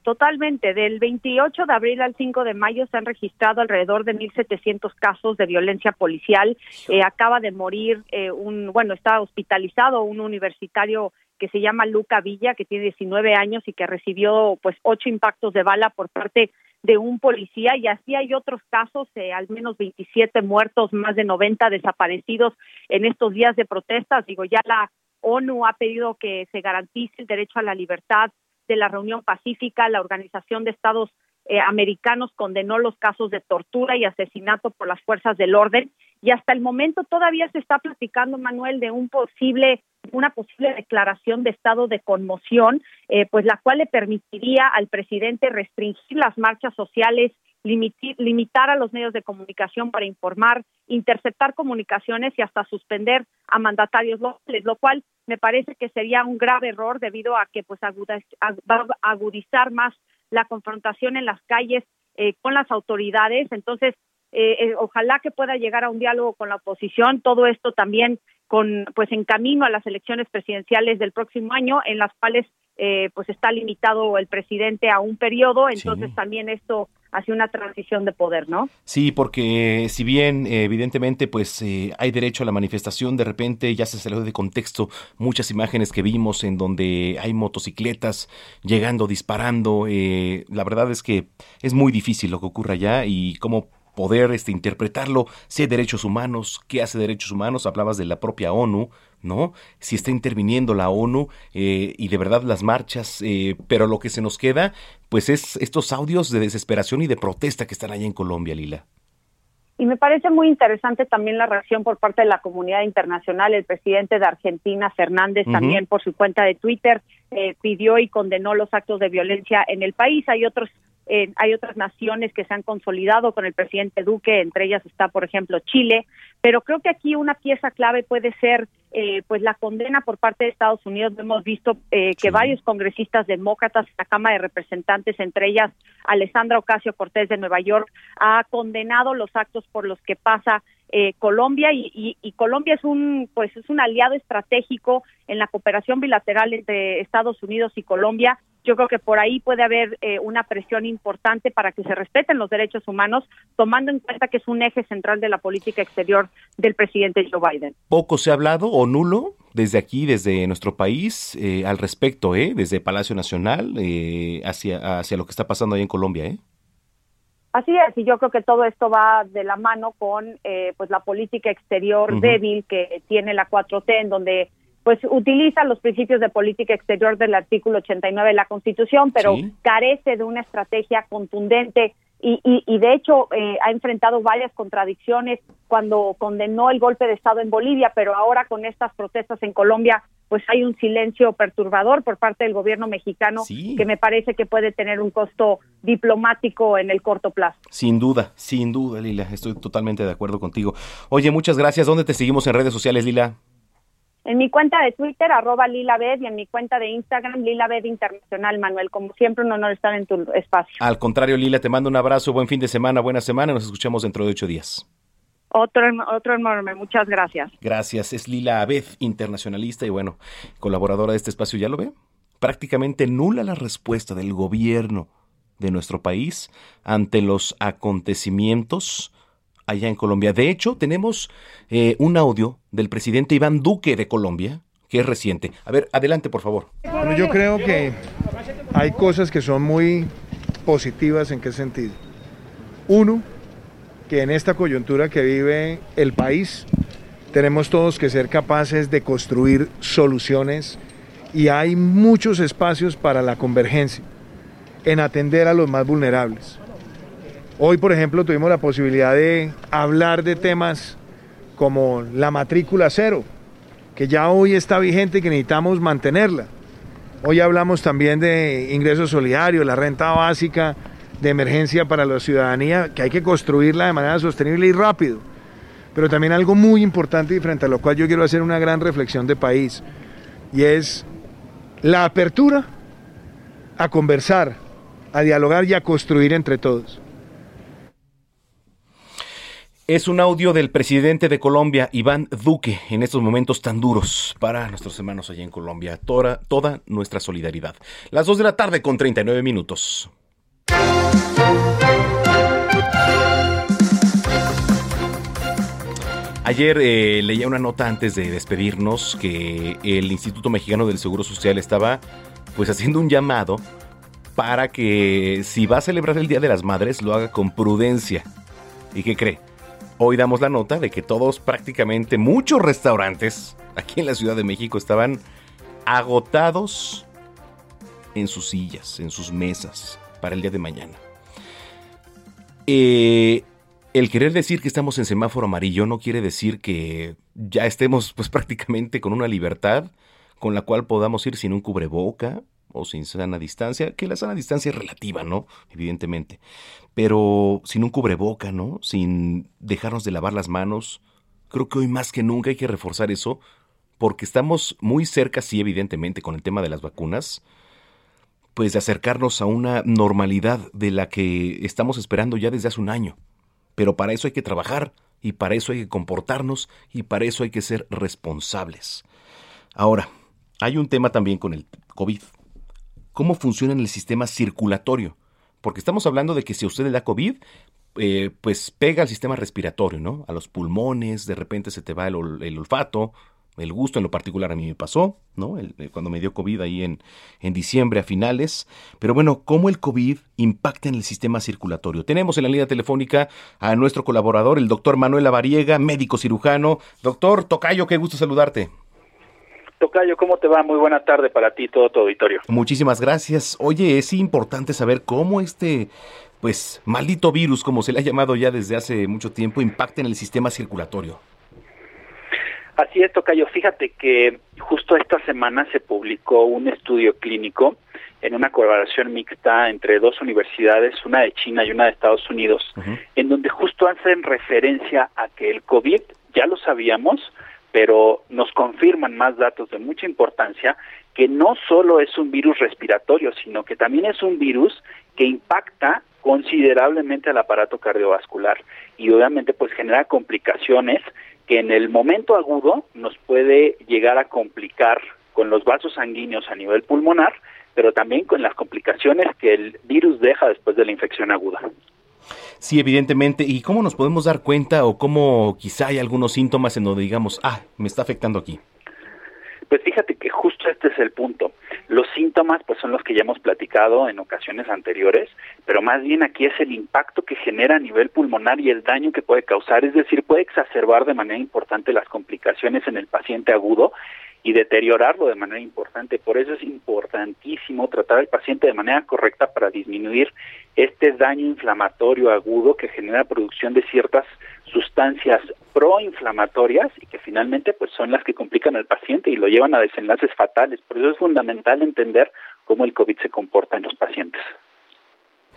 Totalmente. Del veintiocho de abril al cinco de mayo se han registrado alrededor de mil setecientos casos de violencia policial. Eh, acaba de morir eh, un, bueno, está hospitalizado un universitario que se llama Luca Villa, que tiene diecinueve años y que recibió pues ocho impactos de bala por parte de un policía, y así hay otros casos, eh, al menos veintisiete muertos, más de noventa desaparecidos en estos días de protestas. Digo, ya la ONU ha pedido que se garantice el derecho a la libertad de la reunión pacífica. La Organización de Estados eh, Americanos condenó los casos de tortura y asesinato por las fuerzas del orden, y hasta el momento todavía se está platicando, Manuel, de un posible una posible declaración de estado de conmoción, eh, pues la cual le permitiría al presidente restringir las marchas sociales, limitir, limitar a los medios de comunicación para informar, interceptar comunicaciones y hasta suspender a mandatarios locales, lo cual me parece que sería un grave error debido a que pues aguda, ag, va a agudizar más la confrontación en las calles eh, con las autoridades. Entonces, eh, eh, ojalá que pueda llegar a un diálogo con la oposición. Todo esto también con pues en camino a las elecciones presidenciales del próximo año, en las cuales eh, pues está limitado el presidente a un periodo, entonces sí. También esto hacia una transición de poder, ¿no? Sí, porque si bien evidentemente pues eh, hay derecho a la manifestación, de repente ya se salió de contexto muchas imágenes que vimos en donde hay motocicletas llegando, disparando. Eh, la verdad es que es muy difícil lo que ocurre allá y cómo poder este, interpretarlo, si hay derechos humanos, qué hace derechos humanos. Hablabas de la propia ONU, ¿no? Si está interviniendo la ONU eh, y de verdad las marchas, eh, pero lo que se nos queda, pues es estos audios de desesperación y de protesta que están allá en Colombia, Lila. Y me parece muy interesante también la reacción por parte de la comunidad internacional. El presidente de Argentina, Fernández, uh-huh. también por su cuenta de Twitter, eh, pidió y condenó los actos de violencia en el país. Hay otros Eh, hay otras naciones que se han consolidado con el presidente Duque, entre ellas está, por ejemplo, Chile, pero creo que aquí una pieza clave puede ser eh, pues la condena por parte de Estados Unidos. Hemos visto eh, que sí. varios congresistas demócratas en la Cámara de Representantes, entre ellas Alexandra Ocasio-Cortez de Nueva York, ha condenado los actos por los que pasa eh, Colombia, y, y, y Colombia es un pues es un aliado estratégico en la cooperación bilateral entre Estados Unidos y Colombia. Yo creo que por ahí puede haber eh, una presión importante para que se respeten los derechos humanos, tomando en cuenta que es un eje central de la política exterior del presidente Joe Biden. Poco se ha hablado o nulo desde aquí, desde nuestro país, eh, al respecto, eh, desde Palacio Nacional, eh, hacia, hacia lo que está pasando ahí en Colombia, ¿eh? Así es, y yo creo que todo esto va de la mano con eh, pues la política exterior uh-huh. débil que tiene la cuatro T, en donde pues utiliza los principios de política exterior del artículo ochenta y nueve de la Constitución, pero sí. carece de una estrategia contundente y, y, y de hecho eh, ha enfrentado varias contradicciones cuando condenó el golpe de Estado en Bolivia, pero ahora con estas protestas en Colombia, pues hay un silencio perturbador por parte del gobierno mexicano sí. que me parece que puede tener un costo diplomático en el corto plazo. Sin duda, sin duda, Lila, estoy totalmente de acuerdo contigo. Oye, muchas gracias. ¿Dónde te seguimos en redes sociales, Lila? En mi cuenta de Twitter, arroba LilaBed, y en mi cuenta de Instagram, LilaBed Internacional, Manuel. Como siempre, un honor estar en tu espacio. Al contrario, Lila, te mando un abrazo, buen fin de semana, buena semana, nos escuchamos dentro de ocho días. Otro, otro enorme, muchas gracias. Gracias, es LilaBed, internacionalista y bueno, colaboradora de este espacio, ¿ya lo ve? Prácticamente nula la respuesta del gobierno de nuestro país ante los acontecimientos allá en Colombia. De hecho, tenemos eh, un audio del presidente Iván Duque de Colombia, que es reciente. A ver, adelante, por favor. Bueno, yo creo que hay cosas que son muy positivas. ¿En qué sentido? Uno, que en esta coyuntura que vive el país, tenemos todos que ser capaces de construir soluciones y hay muchos espacios para la convergencia en atender a los más vulnerables. Hoy, por ejemplo, tuvimos la posibilidad de hablar de temas como la matrícula cero, que ya hoy está vigente y que necesitamos mantenerla. Hoy hablamos también de ingresos solidarios, la renta básica de emergencia para la ciudadanía, que hay que construirla de manera sostenible y rápido. Pero también algo muy importante y frente a lo cual yo quiero hacer una gran reflexión de país, y es la apertura a conversar, a dialogar y a construir entre todos. Es un audio del presidente de Colombia, Iván Duque, en estos momentos tan duros para nuestros hermanos allá en Colombia. Toda, toda nuestra solidaridad. Las dos de la tarde con treinta y nueve minutos. Ayer eh, leía una nota antes de despedirnos que el Instituto Mexicano del Seguro Social estaba pues haciendo un llamado para que si va a celebrar el Día de las Madres lo haga con prudencia. ¿Y qué cree? Hoy damos la nota de que todos, prácticamente muchos restaurantes aquí en la Ciudad de México estaban agotados en sus sillas, en sus mesas para el día de mañana. Eh... El querer decir que estamos en semáforo amarillo no quiere decir que ya estemos pues prácticamente con una libertad con la cual podamos ir sin un cubreboca o sin sana distancia, que la sana distancia es relativa, ¿no? Evidentemente. Pero sin un cubreboca, ¿no? Sin dejarnos de lavar las manos. Creo que hoy más que nunca hay que reforzar eso porque estamos muy cerca, sí, evidentemente, con el tema de las vacunas, pues de acercarnos a una normalidad de la que estamos esperando ya desde hace un año. Pero para eso hay que trabajar, y para eso hay que comportarnos, y para eso hay que ser responsables. Ahora, hay un tema también con el COVID. ¿Cómo funciona el sistema circulatorio? Porque estamos hablando de que si a usted le da COVID, eh, pues pega al sistema respiratorio, ¿no? A los pulmones, de repente se te va el, ol- el olfato, el gusto en lo particular a mí me pasó, ¿no? El, el, cuando me dio COVID ahí en, en diciembre a finales. Pero bueno, ¿cómo el COVID impacta en el sistema circulatorio? Tenemos en la línea telefónica a nuestro colaborador, el doctor Manuel Avariega, médico cirujano. Doctor Tocayo, qué gusto saludarte. Tocayo, ¿cómo te va? Muy buena tarde para ti y todo tu auditorio. Muchísimas gracias. Oye, es importante saber cómo este, pues, maldito virus, como se le ha llamado ya desde hace mucho tiempo, impacta en el sistema circulatorio. Así es, Tocayo. Fíjate que justo esta semana se publicó un estudio clínico en una colaboración mixta entre dos universidades, una de China y una de Estados Unidos, uh-huh. en donde justo hacen referencia a que el COVID, ya lo sabíamos, pero nos confirman más datos de mucha importancia, que no solo es un virus respiratorio, sino que también es un virus que impacta considerablemente al aparato cardiovascular y obviamente pues genera complicaciones que en el momento agudo nos puede llegar a complicar con los vasos sanguíneos a nivel pulmonar, pero también con las complicaciones que el virus deja después de la infección aguda. Sí, evidentemente. ¿Y cómo nos podemos dar cuenta o cómo quizá hay algunos síntomas en donde digamos, ah, me está afectando aquí? Pues fíjate que justo este es el punto. Los síntomas pues son los que ya hemos platicado en ocasiones anteriores, pero más bien aquí es el impacto que genera a nivel pulmonar y el daño que puede causar, es decir, puede exacerbar de manera importante las complicaciones en el paciente agudo y deteriorarlo de manera importante. Por eso es importantísimo tratar al paciente de manera correcta para disminuir este daño inflamatorio agudo que genera producción de ciertas sustancias proinflamatorias y que finalmente pues son las que complican al paciente y lo llevan a desenlaces fatales. Por eso es fundamental entender cómo el COVID se comporta en los pacientes.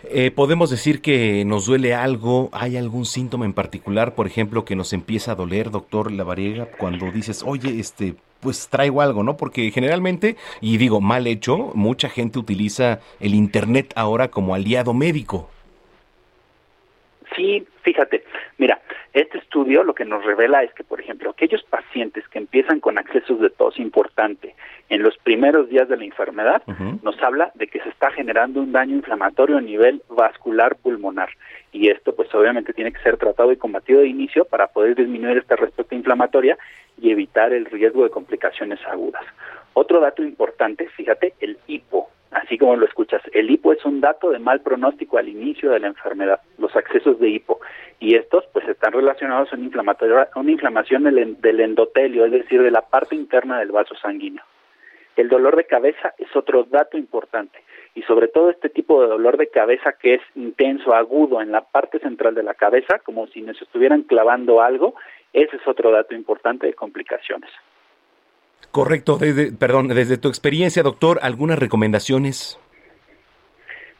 Eh, ¿Podemos decir que nos duele algo? ¿Hay algún síntoma en particular, por ejemplo, que nos empieza a doler, doctor Lavariega, cuando dices, oye, este, pues traigo algo, ¿no? Porque generalmente, y digo, mal hecho, mucha gente utiliza el Internet ahora como aliado médico. Sí, fíjate, mira, este estudio lo que nos revela es que, por ejemplo, aquellos pacientes que empiezan con accesos de tos importante en los primeros días de la enfermedad, uh-huh. nos habla de que se está generando un daño inflamatorio a nivel vascular pulmonar. Y esto, pues, obviamente tiene que ser tratado y combatido de inicio para poder disminuir esta respuesta inflamatoria y evitar el riesgo de complicaciones agudas. Otro dato importante, fíjate, el hipo. Así como lo escuchas, el hipo es un dato de mal pronóstico al inicio de la enfermedad, los accesos de hipo, y estos pues están relacionados a una, inflamatoria, una inflamación del, del endotelio, es decir, de la parte interna del vaso sanguíneo. El dolor de cabeza es otro dato importante, y sobre todo este tipo de dolor de cabeza que es intenso, agudo, en la parte central de la cabeza, como si nos estuvieran clavando algo, ese es otro dato importante de complicaciones. Correcto. Desde, perdón, desde tu experiencia, doctor, ¿algunas recomendaciones?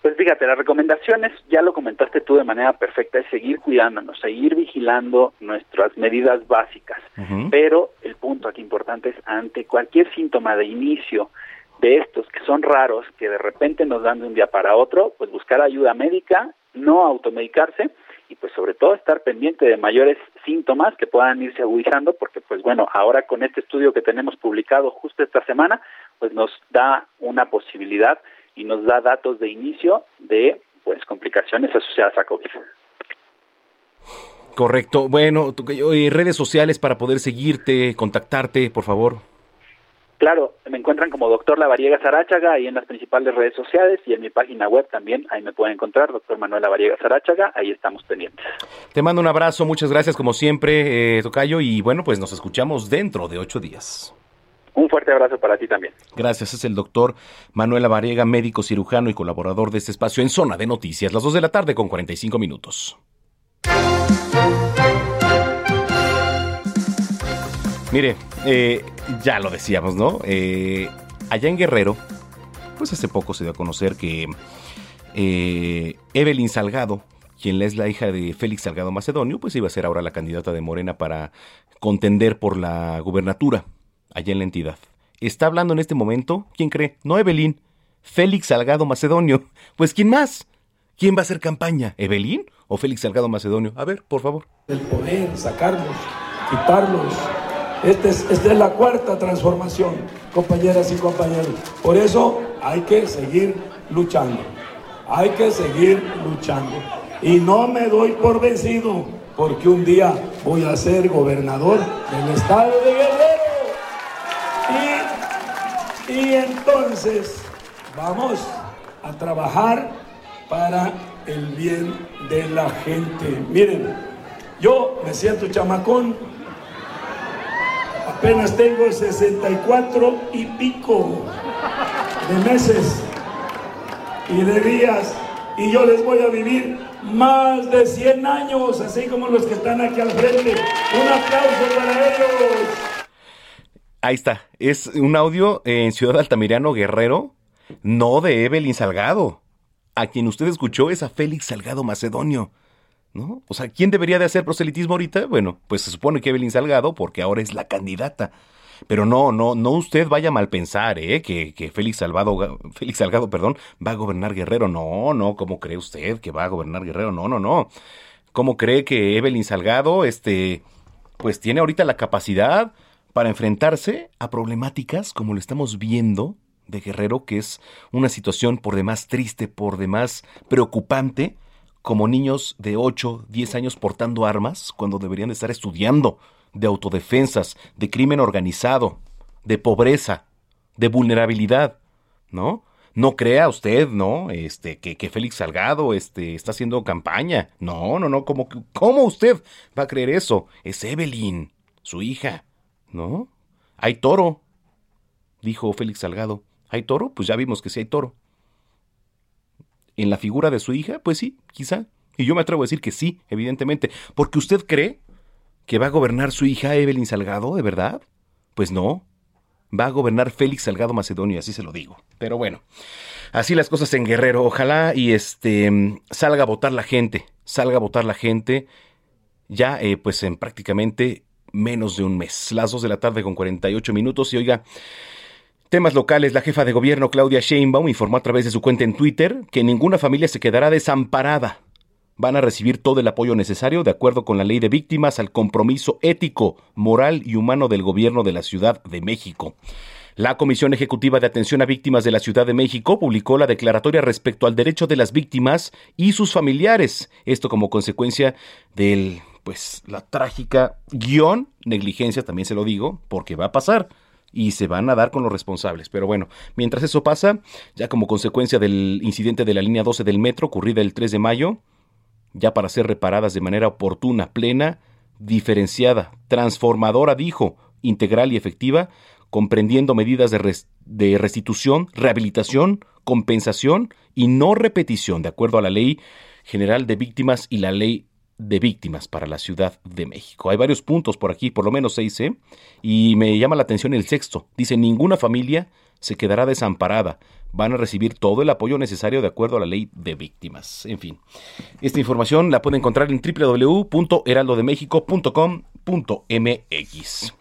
Pues fíjate, las recomendaciones, ya lo comentaste tú de manera perfecta, es seguir cuidándonos, seguir vigilando nuestras medidas básicas. Uh-huh. Pero el punto aquí importante es ante cualquier síntoma de inicio de estos que son raros, que de repente nos dan de un día para otro, pues buscar ayuda médica, no automedicarse y pues sobre todo estar pendiente de mayores síntomas que puedan irse agudizando, porque pues bueno, ahora con este estudio que tenemos publicado justo esta semana, pues nos da una posibilidad y nos da datos de inicio de pues complicaciones asociadas a COVID. Correcto. Bueno, y redes sociales para poder seguirte, contactarte, por favor. Claro, me encuentran como doctor Lavariegas Aráchaga ahí en las principales redes sociales y en mi página web también, ahí me pueden encontrar, doctor Manuel Lavariegas Aráchaga, ahí estamos pendientes. Te mando un abrazo, muchas gracias como siempre, eh, Tocayo, y bueno, pues nos escuchamos dentro de ocho días. Un fuerte abrazo para ti también. Gracias, es el doctor Manuel Lavariega, médico cirujano y colaborador de este espacio en Zona de Noticias, las dos de la tarde con cuarenta y cinco minutos. Mire, eh, ya lo decíamos, ¿no? Eh, allá en Guerrero, pues hace poco se dio a conocer que eh, Evelyn Salgado, quien es la hija de Félix Salgado Macedonio, pues iba a ser ahora la candidata de Morena para contender por la gubernatura allá en la entidad. Está hablando en este momento, ¿quién cree? No Evelyn, Félix Salgado Macedonio. Pues ¿quién más? ¿Quién va a hacer campaña? ¿Evelyn o Félix Salgado Macedonio? A ver, por favor. El poder, sacarlos, quitarlos. Esta es, esta es la cuarta transformación, compañeras y compañeros. Por eso hay que seguir luchando, hay que seguir luchando. Y no me doy por vencido, porque un día voy a ser gobernador del estado de Guerrero. Y, y entonces vamos a trabajar para el bien de la gente. Miren, yo me siento chamacón. Apenas tengo sesenta y cuatro y pico de meses y de días, y yo les voy a vivir más de cien años, así como los que están aquí al frente. Un aplauso para ellos. Ahí está, es un audio en Ciudad Altamirano, Guerrero, no de Evelyn Salgado. A quien usted escuchó es a Félix Salgado Macedonio. ¿No? O sea, ¿quién debería de hacer proselitismo ahorita? Bueno, pues se supone que Evelyn Salgado, porque ahora es la candidata. Pero no, no, no usted vaya a mal pensar, ¿eh? Que, que Félix Salgado, Félix Salgado, perdón, va a gobernar Guerrero. No, no, ¿cómo cree usted que va a gobernar Guerrero? No, no, no. ¿Cómo cree que Evelyn Salgado, este, pues tiene ahorita la capacidad para enfrentarse a problemáticas como lo estamos viendo de Guerrero, que es una situación por demás triste, por demás preocupante? Como niños de ocho, diez años portando armas cuando deberían de estar estudiando de autodefensas, de crimen organizado, de pobreza, de vulnerabilidad, ¿no? No crea usted, ¿no? Este, que, que Félix Salgado este, está haciendo campaña. No, no, no, ¿cómo, ¿cómo usted va a creer eso? Es Evelyn, su hija, ¿no? Hay toro, dijo Félix Salgado. ¿Hay toro? Pues ya vimos que sí hay toro. ¿En la figura de su hija? Pues sí, quizá. Y yo me atrevo a decir que sí, evidentemente. ¿Porque usted cree que va a gobernar su hija Evelyn Salgado, de verdad? Pues no. Va a gobernar Félix Salgado Macedonio, así se lo digo. Pero bueno, así las cosas en Guerrero. Ojalá y este salga a votar la gente. Salga a votar la gente ya eh, pues en prácticamente menos de un mes. Las dos de la tarde con cuarenta y ocho minutos. Y oiga, temas locales. La jefa de gobierno, Claudia Sheinbaum, informó a través de su cuenta en Twitter que ninguna familia se quedará desamparada. Van a recibir todo el apoyo necesario de acuerdo con la ley de víctimas al compromiso ético, moral y humano del gobierno de la Ciudad de México. La Comisión Ejecutiva de Atención a Víctimas de la Ciudad de México publicó la declaratoria respecto al derecho de las víctimas y sus familiares. Esto como consecuencia del, pues, la trágica guión, negligencia, también se lo digo, porque va a pasar. Y se van a dar con los responsables. Pero bueno, mientras eso pasa, ya como consecuencia del incidente de la línea doce del metro ocurrida el tres de mayo, ya para ser reparadas de manera oportuna, plena, diferenciada, transformadora, dijo, integral y efectiva, comprendiendo medidas de, res- de restitución, rehabilitación, compensación y no repetición, de acuerdo a la Ley General de Víctimas y la Ley de Víctimas para la Ciudad de México. Hay varios puntos por aquí, por lo menos seis, ¿eh? Y me llama la atención el sexto. Dice, ninguna familia se quedará desamparada. Van a recibir todo el apoyo necesario de acuerdo a la Ley de Víctimas. En fin, esta información la puede encontrar en doble u doble u doble u punto heraldo de méxico punto com punto m x.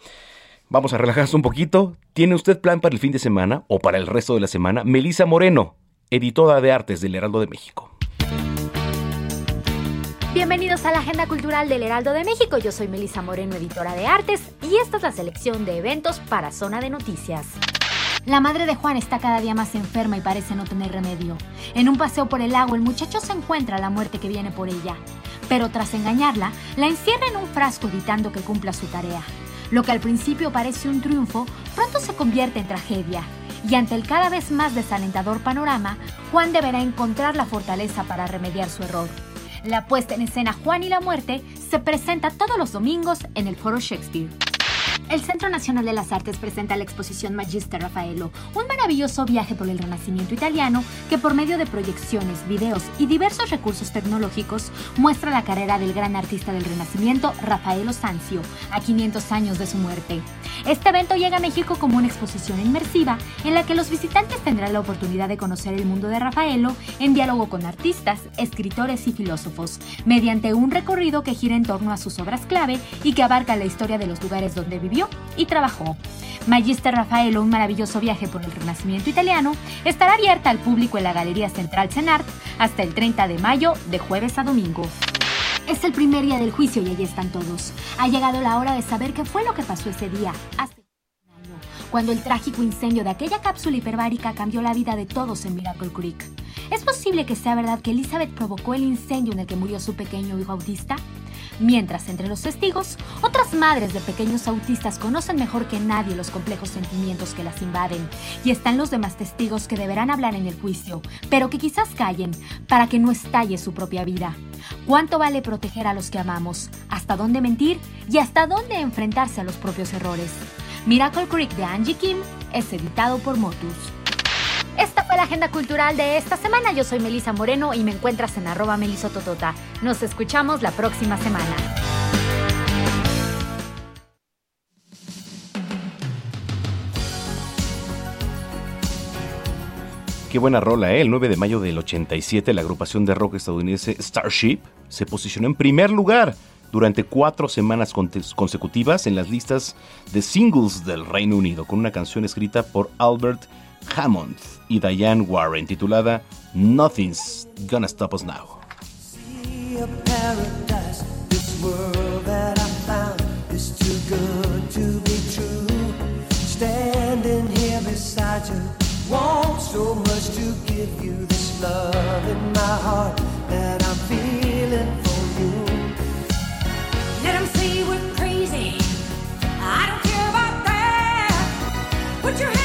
Vamos a relajarse un poquito. ¿Tiene usted plan para el fin de semana o para el resto de la semana? Melissa Moreno, editora de artes del Heraldo de México. Bienvenidos a la Agenda Cultural del Heraldo de México. Yo soy Melissa Moreno, editora de Artes, y esta es la selección de eventos para Zona de Noticias. La madre de Juan está cada día más enferma y parece no tener remedio. En un paseo por el lago, el muchacho se encuentra la muerte que viene por ella. Pero tras engañarla, la encierra en un frasco evitando que cumpla su tarea. Lo que al principio parece un triunfo, pronto se convierte en tragedia. Y ante el cada vez más desalentador panorama, Juan deberá encontrar la fortaleza para remediar su error. La puesta en escena Juan y la Muerte se presenta todos los domingos en el Foro Shakespeare. El Centro Nacional de las Artes presenta la exposición Magister Raffaello, un maravilloso viaje por el Renacimiento italiano que por medio de proyecciones, videos y diversos recursos tecnológicos muestra la carrera del gran artista del Renacimiento, Raffaello Sanzio, a quinientos años de su muerte. Este evento llega a México como una exposición inmersiva en la que los visitantes tendrán la oportunidad de conocer el mundo de Raffaello en diálogo con artistas, escritores y filósofos, mediante un recorrido que gira en torno a sus obras clave y que abarca la historia de los lugares donde vivió y trabajó. Magister Raffaello, un maravilloso viaje por el Renacimiento italiano, estará abierta al público en la Galería Central CENART hasta el treinta de mayo, de jueves a domingo. Es el primer día del juicio y allí están todos. Ha llegado la hora de saber qué fue lo que pasó ese día, hace un año, cuando el trágico incendio de aquella cápsula hiperbárica cambió la vida de todos en Miracle Creek. ¿Es posible que sea verdad que Elizabeth provocó el incendio en el que murió su pequeño hijo autista? Mientras, entre los testigos, otras madres de pequeños autistas conocen mejor que nadie los complejos sentimientos que las invaden. Y están los demás testigos que deberán hablar en el juicio, pero que quizás callen, para que no estalle su propia vida. ¿Cuánto vale proteger a los que amamos? ¿Hasta dónde mentir? ¿Y hasta dónde enfrentarse a los propios errores? Miracle Creek, de Angie Kim, es editado por Motus. Esta fue la Agenda Cultural de esta semana. Yo soy Melissa Moreno y me encuentras en arroba melisototota. Nos escuchamos la próxima semana. Qué buena rola, ¿eh? El nueve de mayo del ochenta y siete, la agrupación de rock estadounidense Starship se posicionó en primer lugar durante cuatro semanas consecutivas en las listas de singles del Reino Unido, con una canción escrita por Albert Hammond y Diane Warren, titulada Nothing's Gonna Stop Us Now. See a paradise, this world that I found is too good to be true. Standing here beside you, want so much to give you this love in my heart that I'm feeling for you. Let them say we're crazy, I don't care about that. Put your hand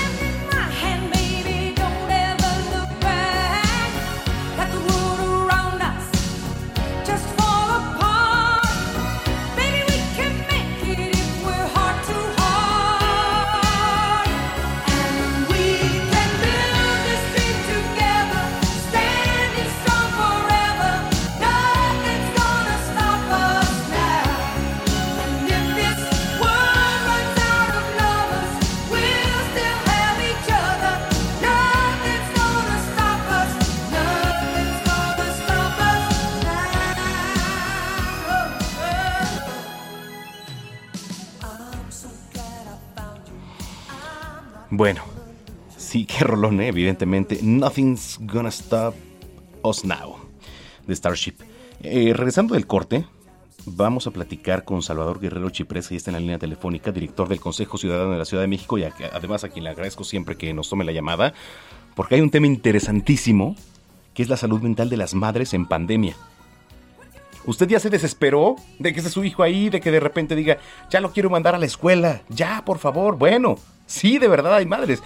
Bueno, sí, qué rolón, ¿eh? Evidentemente. Nothing's Gonna Stop Us Now, de Starship. Eh, regresando del corte, vamos a platicar con Salvador Guerrero Chiprés, que está en la línea telefónica, director del Consejo Ciudadano de la Ciudad de México, y a, además a quien le agradezco siempre que nos tome la llamada, porque hay un tema interesantísimo, que es la salud mental de las madres en pandemia. ¿Usted ya se desesperó de que esté su hijo ahí, de que de repente diga, ya lo quiero mandar a la escuela, ya, por favor, bueno... Sí, de verdad hay madres.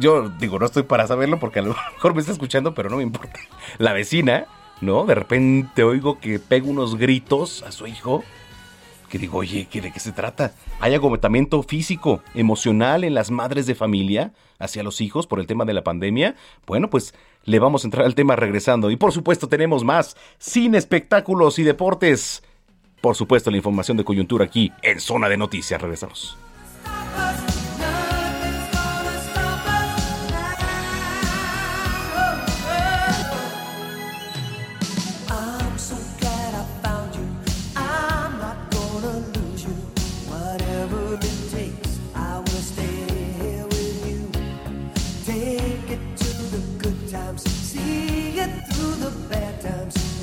Yo digo, no estoy para saberlo porque a lo mejor me está escuchando, pero no me importa. La vecina, ¿no? De repente oigo que pega unos gritos a su hijo. Que digo, oye, ¿de qué se trata? ¿Hay agotamiento físico, emocional en las madres de familia hacia los hijos por el tema de la pandemia? Bueno, pues le vamos a entrar al tema regresando. Y por supuesto tenemos más cine, espectáculos y deportes. Por supuesto la información de coyuntura aquí en Zona de Noticias. Regresamos.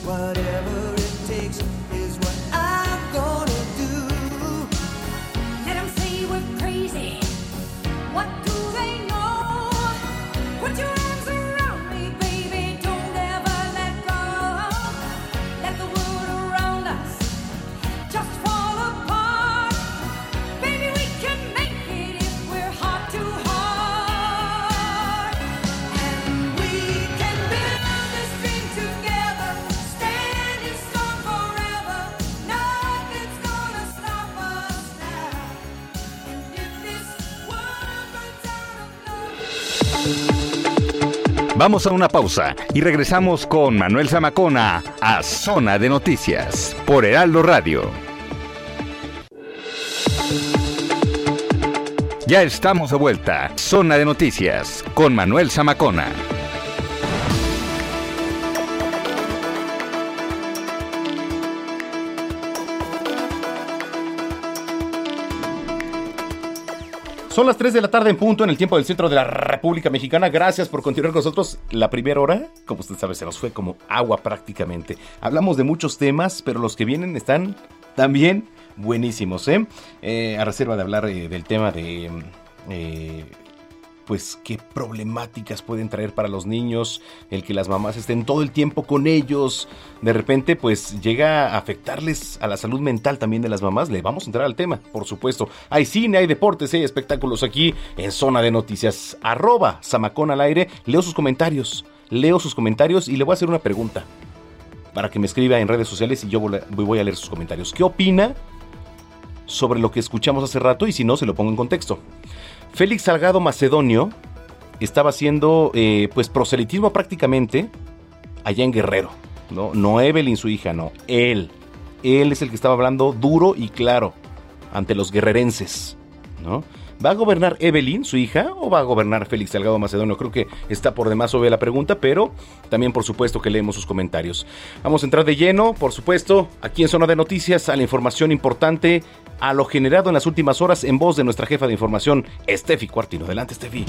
Whatever it takes. Vamos a una pausa y regresamos con Manuel Zamacona a Zona de Noticias por Heraldo Radio. Ya estamos de vuelta. Zona de Noticias con Manuel Zamacona. Son las tres de la tarde en punto en el tiempo del centro de la República Mexicana. Gracias por continuar con nosotros. La primera hora, como usted sabe, se nos fue como agua prácticamente. Hablamos de muchos temas, pero los que vienen están también buenísimos, ¿eh? Eh, a reserva de hablar eh, del tema de... Eh, pues qué problemáticas pueden traer para los niños, el que las mamás estén todo el tiempo con ellos, de repente pues llega a afectarles a la salud mental también de las mamás. Le vamos a entrar al tema, por supuesto. Hay cine, hay deportes, hay espectáculos aquí en Zona de Noticias. Arroba Zamacón al aire, leo sus comentarios, leo sus comentarios y le voy a hacer una pregunta para que me escriba en redes sociales y yo voy a leer sus comentarios. ¿Qué opina sobre lo que escuchamos hace rato? Y si no, se lo pongo en contexto. Félix Salgado Macedonio estaba haciendo eh, pues proselitismo prácticamente allá en Guerrero, ¿no? No Evelyn, su hija, no, él. Él es el que estaba hablando duro y claro ante los guerrerenses, ¿no? ¿Va a gobernar Evelyn, su hija, o va a gobernar Félix Salgado Macedonio? Creo que está por demás sobre la pregunta, pero también por supuesto que leemos sus comentarios. Vamos a entrar de lleno, por supuesto, aquí en Zona de Noticias, a la información importante, a lo generado en las últimas horas, en voz de nuestra jefa de información, Estefi Cuartino. Adelante, Estefi.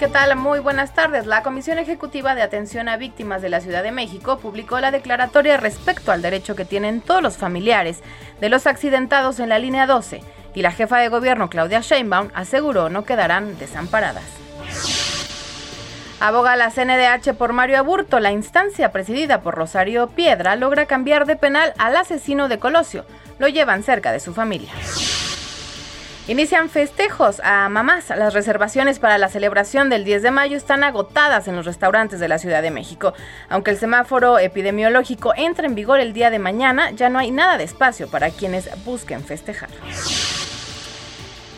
¿Qué tal? Muy buenas tardes. La Comisión Ejecutiva de Atención a Víctimas de la Ciudad de México publicó la declaratoria respecto al derecho que tienen todos los familiares de los accidentados en la Línea doce, y la jefa de gobierno, Claudia Sheinbaum, aseguró no quedarán desamparadas. Aboga la C N D H por Mario Aburto. La instancia presidida por Rosario Piedra logra cambiar de penal al asesino de Colosio. Lo llevan cerca de su familia. Inician festejos a mamás. Las reservaciones para la celebración del diez de mayo están agotadas en los restaurantes de la Ciudad de México. Aunque el semáforo epidemiológico entra en vigor el día de mañana, ya no hay nada de espacio para quienes busquen festejar.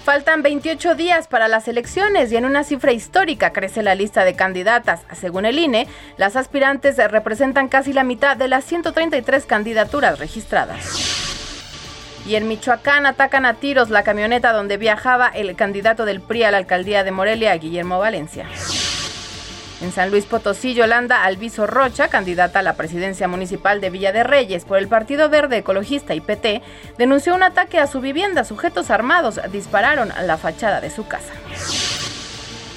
Faltan veintiocho días para las elecciones y en una cifra histórica crece la lista de candidatas. Según el I N E, las aspirantes representan casi la mitad de las ciento treinta y tres candidaturas registradas. Y en Michoacán atacan a tiros la camioneta donde viajaba el candidato del P R I a la alcaldía de Morelia, Guillermo Valencia. En San Luis Potosí, Yolanda Alviso Rocha, candidata a la presidencia municipal de Villa de Reyes por el Partido Verde Ecologista y P T, denunció un ataque a su vivienda. Sujetos armados dispararon a la fachada de su casa.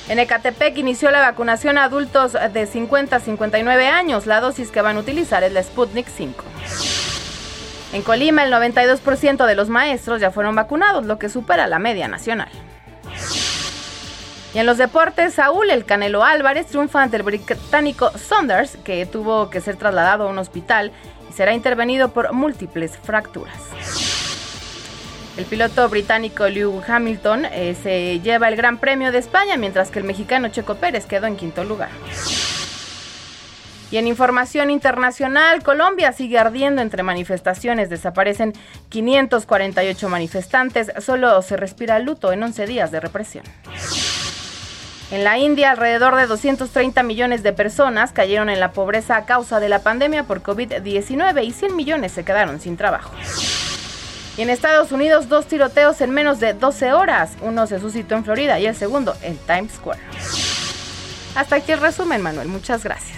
En Ecatepec inició la vacunación a adultos de cincuenta a cincuenta y nueve años. La dosis que van a utilizar es la Sputnik cinco. En Colima, el noventa y dos por ciento de los maestros ya fueron vacunados, lo que supera la media nacional. Y en los deportes, Saúl El Canelo Álvarez triunfa ante el británico Saunders, que tuvo que ser trasladado a un hospital y será intervenido por múltiples fracturas. El piloto británico Lewis Hamilton eh, se lleva el Gran Premio de España, mientras que el mexicano Checo Pérez quedó en quinto lugar. Y en información internacional, Colombia sigue ardiendo entre manifestaciones. Desaparecen quinientos cuarenta y ocho manifestantes. Solo se respira luto en once días de represión. En la India, alrededor de doscientos treinta millones de personas cayeron en la pobreza a causa de la pandemia por COVID diecinueve y cien millones se quedaron sin trabajo. Y en Estados Unidos, dos tiroteos en menos de doce horas. Uno se suscitó en Florida y el segundo en Times Square. Hasta aquí el resumen, Manuel. Muchas gracias.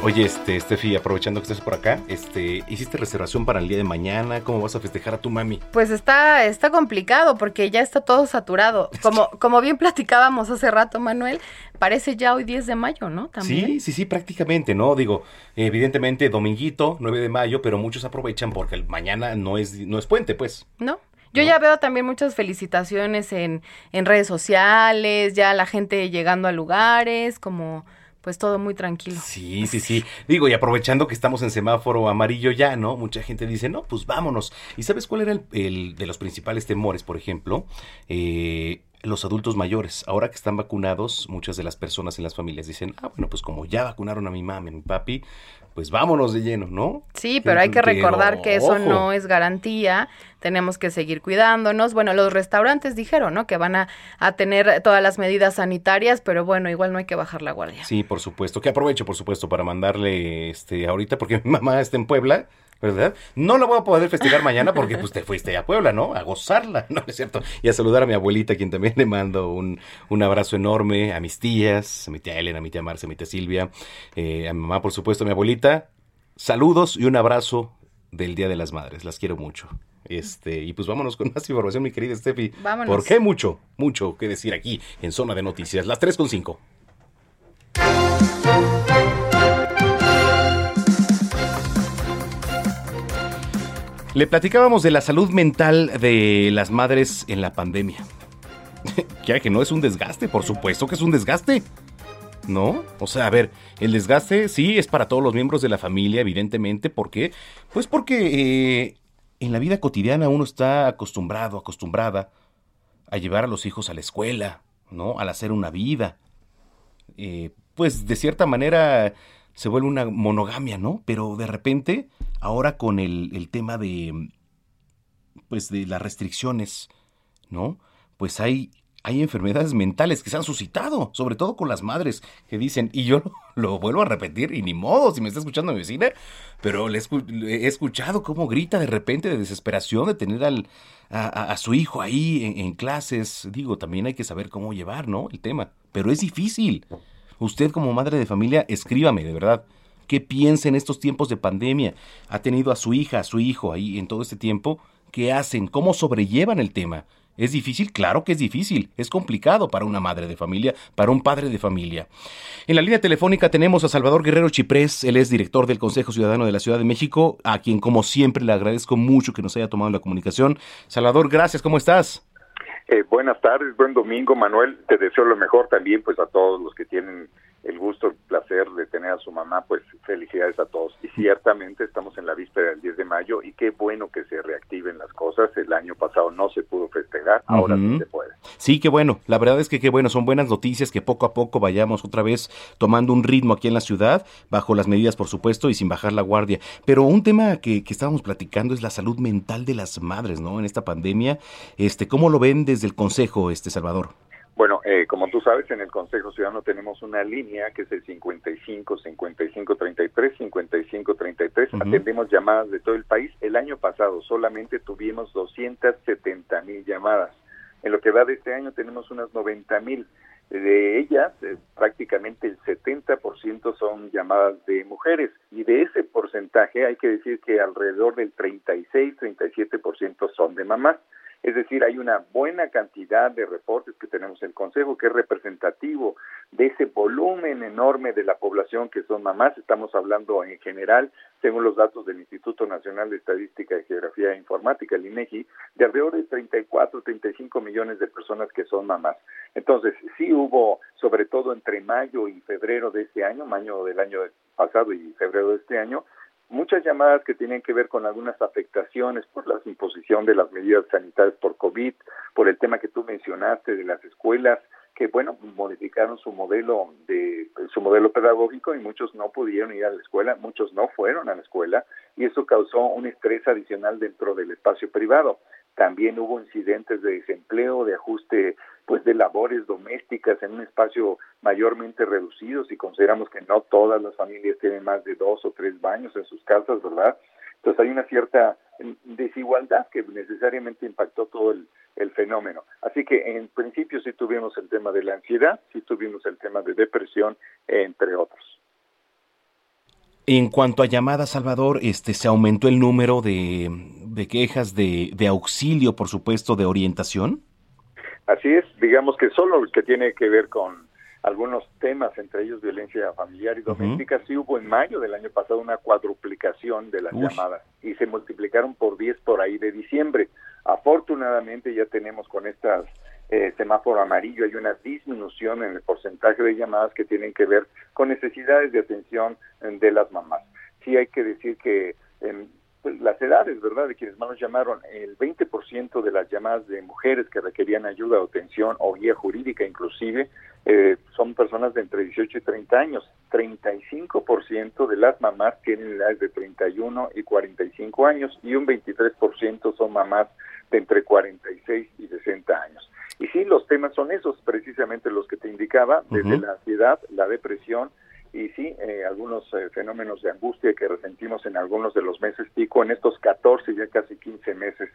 Oye, este, Estefi, aprovechando que estás por acá, este, ¿hiciste reservación para el día de mañana? ¿Cómo vas a festejar a tu mami? Pues está, está complicado porque ya está todo saturado. Como, como bien platicábamos hace rato, Manuel, parece ya hoy diez de mayo, ¿no? ¿También? Sí, sí, sí, prácticamente, ¿no? Digo, evidentemente dominguito, nueve de mayo, pero muchos aprovechan porque el mañana no es, no es puente, pues. No. Yo ya veo también muchas felicitaciones en, en redes sociales, ya la gente llegando a lugares, como... Pues todo muy tranquilo. Sí, sí, sí. Digo, y aprovechando que estamos en semáforo amarillo ya, ¿no? Mucha gente dice, no, pues vámonos. ¿Y sabes cuál era el, el de los principales temores, por ejemplo? Eh, los adultos mayores. Ahora que están vacunados, muchas de las personas en las familias dicen, ah, bueno, pues como ya vacunaron a mi mami, a mi papi, pues vámonos de lleno, ¿no? Sí, pero hay que recordar que eso no es garantía, tenemos que seguir cuidándonos. Bueno, los restaurantes dijeron, ¿no?, que van a, a tener todas las medidas sanitarias, pero bueno, igual no hay que bajar la guardia. Sí, por supuesto, que aprovecho, por supuesto, para mandarle este ahorita, porque mi mamá está en Puebla, ¿verdad? No la voy a poder festejar mañana porque pues te fuiste a Puebla, ¿no? A gozarla, ¿no es cierto? Y a saludar a mi abuelita, quien también le mando un, un abrazo enorme, a mis tías, a mi tía Elena, a mi tía Marcia, a mi tía Silvia, eh, a mi mamá, por supuesto, a mi abuelita. Saludos y un abrazo del Día de las Madres, las quiero mucho. Este, y pues vámonos con más información, mi querida Steffi. Vámonos. Porque hay mucho, mucho que decir aquí en Zona de Noticias, las tres con cinco. Le platicábamos de la salud mental de las madres en la pandemia. Ya que no es un desgaste, por supuesto que es un desgaste, ¿no? O sea, a ver, el desgaste sí es para todos los miembros de la familia, evidentemente. ¿Por qué? Pues porque eh, en la vida cotidiana uno está acostumbrado, acostumbrada a llevar a los hijos a la escuela, ¿no? Al hacer una vida. Eh, pues de cierta manera se vuelve una monogamia, ¿no? Pero de repente, ahora con el, el tema de, pues de las restricciones, ¿no? Pues hay, hay enfermedades mentales que se han suscitado, sobre todo con las madres que dicen, y yo lo vuelvo a repetir, y ni modo, si me está escuchando mi vecina, pero le escu- le he escuchado cómo grita de repente de desesperación de tener al, a, a, a su hijo ahí en, en clases. Digo, también hay que saber cómo llevar, ¿no?, el tema, pero es difícil. Usted como madre de familia, escríbame, de verdad, ¿qué piensa en estos tiempos de pandemia? ¿Ha tenido a su hija, a su hijo ahí en todo este tiempo? ¿Qué hacen? ¿Cómo sobrellevan el tema? ¿Es difícil? Claro que es difícil. Es complicado para una madre de familia, para un padre de familia. En la línea telefónica tenemos a Salvador Guerrero Chiprés. Él es director del Consejo Ciudadano de la Ciudad de México, a quien, como siempre, le agradezco mucho que nos haya tomado la comunicación. Salvador, gracias. ¿Cómo estás? Eh, buenas tardes, buen domingo, Manuel. Te deseo lo mejor también, pues, a todos los que tienen el gusto, el placer de tener a su mamá, pues, felicidades a todos. Y ciertamente estamos en la víspera del diez de mayo y qué bueno que se reactiven las cosas. El año pasado no se pudo festejar, ahora uh-huh. sí se puede. Sí, qué bueno. La verdad es que qué bueno. Son buenas noticias que poco a poco vayamos otra vez tomando un ritmo aquí en la ciudad, bajo las medidas, por supuesto, y sin bajar la guardia. Pero un tema que, que estábamos platicando es la salud mental de las madres, ¿no?, en esta pandemia. Este, ¿cómo lo ven desde el Consejo, este, Salvador? Bueno, eh, como tú sabes, en el Consejo Ciudadano tenemos una línea que es el cincuenta y cinco, cincuenta y cinco, treinta y tres, cincuenta y cinco, treinta y tres. Uh-huh. Atendemos llamadas de todo el país. El año pasado solamente tuvimos doscientas setenta mil llamadas. En lo que va de este año tenemos unas noventa mil. De ellas, eh, prácticamente el setenta por ciento son llamadas de mujeres. Y de ese porcentaje hay que decir que alrededor del treinta y seis, treinta y siete por ciento son de mamás. Es decir, hay una buena cantidad de reportes que tenemos en el Consejo que es representativo de ese volumen enorme de la población que son mamás. Estamos hablando en general, según los datos del Instituto Nacional de Estadística, Geografía e Informática, el INEGI, de alrededor de treinta y cuatro, treinta y cinco millones de personas que son mamás. Entonces, sí hubo, sobre todo entre mayo y febrero de este año, mayo del año pasado y febrero de este año, muchas llamadas que tienen que ver con algunas afectaciones por la imposición de las medidas sanitarias por COVID, por el tema que tú mencionaste de las escuelas, que, bueno, modificaron su modelo de su modelo pedagógico y muchos no pudieron ir a la escuela, muchos no fueron a la escuela, y eso causó un estrés adicional dentro del espacio privado. También hubo incidentes de desempleo, de ajuste, pues, de labores domésticas en un espacio mayormente reducido, si consideramos que no todas las familias tienen más de dos o tres baños en sus casas, ¿verdad? Entonces hay una cierta desigualdad que necesariamente impactó todo el, el fenómeno. Así que en principio sí tuvimos el tema de la ansiedad, sí tuvimos el tema de depresión, entre otros. En cuanto a llamadas, Salvador, este, se aumentó el número de, de quejas de, de auxilio, por supuesto, de orientación. Así es, digamos que solo el que tiene que ver con algunos temas, entre ellos violencia familiar y doméstica, uh-huh. sí hubo en mayo del año pasado una cuadruplicación de las Uf. llamadas y se multiplicaron por diez por ahí de diciembre. Afortunadamente ya tenemos con estas eh, semáforo amarillo, hay una disminución en el porcentaje de llamadas que tienen que ver con necesidades de atención de las mamás. Sí hay que decir que en pues las edades, ¿verdad?, de quienes más nos llamaron. El veinte por ciento de las llamadas de mujeres que requerían ayuda o atención o guía jurídica inclusive eh, son personas de entre dieciocho y treinta años. treinta y cinco por ciento de las mamás tienen edades de treinta y uno y cuarenta y cinco años y un veintitrés por ciento son mamás de entre cuarenta y seis y sesenta años. Y sí, los temas son esos, precisamente los que te indicaba, desde uh-huh. la ansiedad, la depresión, y sí, eh, algunos eh, fenómenos de angustia que resentimos en algunos de los meses pico, en estos catorce, ya casi quince meses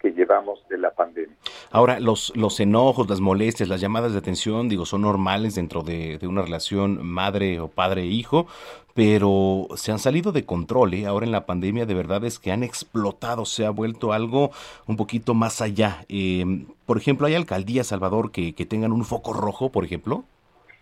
que llevamos de la pandemia. Ahora, los los enojos, las molestias, las llamadas de atención, digo, son normales dentro de, de una relación madre o padre-hijo, pero se han salido de control, ¿eh? Ahora en la pandemia de verdad es que han explotado, se ha vuelto algo un poquito más allá. Eh, por ejemplo, ¿hay alcaldías, Salvador, que, que tengan un foco rojo, por ejemplo?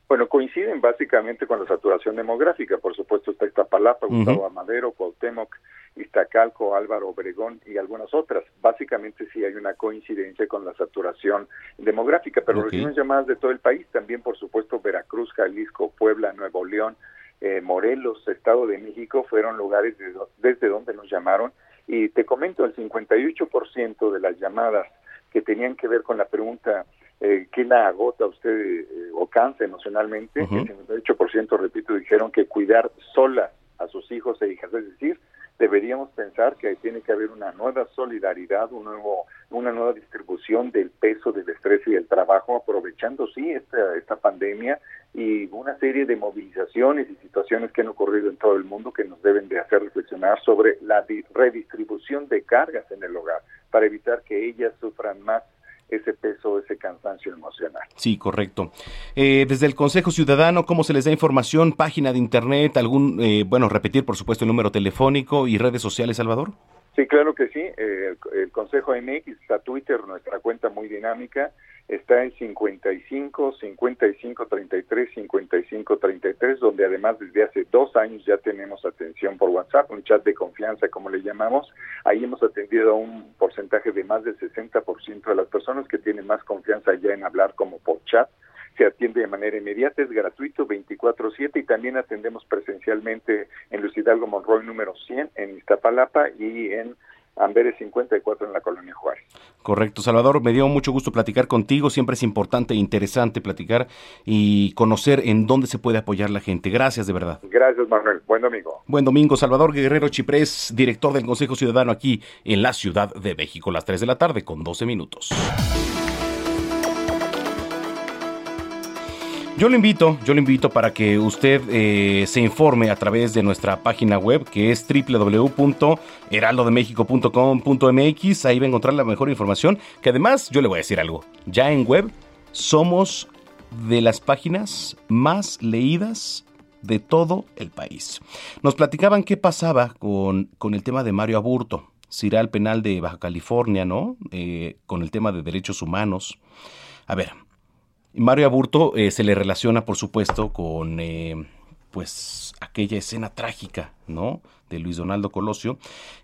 Bueno, coinciden básicamente con la saturación demográfica, por supuesto está Iztapalapa, uh-huh. Gustavo Amadero, Cuauhtémoc, Iztacalco, Álvaro Obregón y algunas otras. Básicamente sí hay una coincidencia con la saturación demográfica, pero okay. Recibimos llamadas de todo el país, también por supuesto Veracruz, Jalisco, Puebla, Nuevo León, eh, Morelos, Estado de México, fueron lugares de, desde donde nos llamaron, y te comento, el cincuenta y ocho por ciento de las llamadas que tenían que ver con la pregunta Eh, ¿qué la agota usted eh, o cansa emocionalmente? Uh-huh. El cincuenta y ocho por ciento, repito, dijeron que cuidar sola a sus hijos e hijas, es decir, deberíamos pensar que tiene que haber una nueva solidaridad, un nuevo, una nueva distribución del peso, del estrés y del trabajo, aprovechando, sí, esta, esta pandemia y una serie de movilizaciones y situaciones que han ocurrido en todo el mundo que nos deben de hacer reflexionar sobre la di- redistribución de cargas en el hogar para evitar que ellas sufran más ese peso, ese cansancio emocional. Sí, correcto. Eh, desde el Consejo Ciudadano, ¿cómo se les da información? ¿Página de internet? algún eh, Bueno, repetir, por supuesto, el número telefónico y redes sociales, Salvador. Sí, claro que sí. Eh, el, el Consejo M X, está Twitter, nuestra cuenta muy dinámica, está en cincuenta y cinco, cincuenta y cinco treinta y tres, cincuenta y cinco treinta y tres, donde además desde hace dos años ya tenemos atención por WhatsApp, un chat de confianza como le llamamos. Ahí hemos atendido a un porcentaje de más del sesenta por ciento de las personas que tienen más confianza ya en hablar como por chat. Se atiende de manera inmediata, es gratuito, veinticuatro siete, y también atendemos presencialmente en Luis Hidalgo Monroy número cien, en Iztapalapa y en Amberes cincuenta y cuatro en la Colonia Juárez. Correcto, Salvador, me dio mucho gusto platicar contigo, siempre es importante e interesante platicar y conocer en dónde se puede apoyar la gente. Gracias, de verdad. Gracias, Manuel, buen domingo. Buen domingo, Salvador Guerrero Chiprés, director del Consejo Ciudadano aquí en la Ciudad de México, las tres de la tarde con doce minutos. Yo lo invito, yo lo invito para que usted eh, se informe a través de nuestra página web, que es doble u doble u doble u punto heraldo de méxico punto com punto m x. Ahí va a encontrar la mejor información, que además yo le voy a decir algo. Ya en web somos de las páginas más leídas de todo el país. Nos platicaban qué pasaba con, con el tema de Mario Aburto. Se irá al penal de Baja California, ¿no? Eh, con el tema de derechos humanos. A ver, Mario Aburto eh, se le relaciona, por supuesto, con eh, pues aquella escena trágica, ¿no?, de Luis Donaldo Colosio.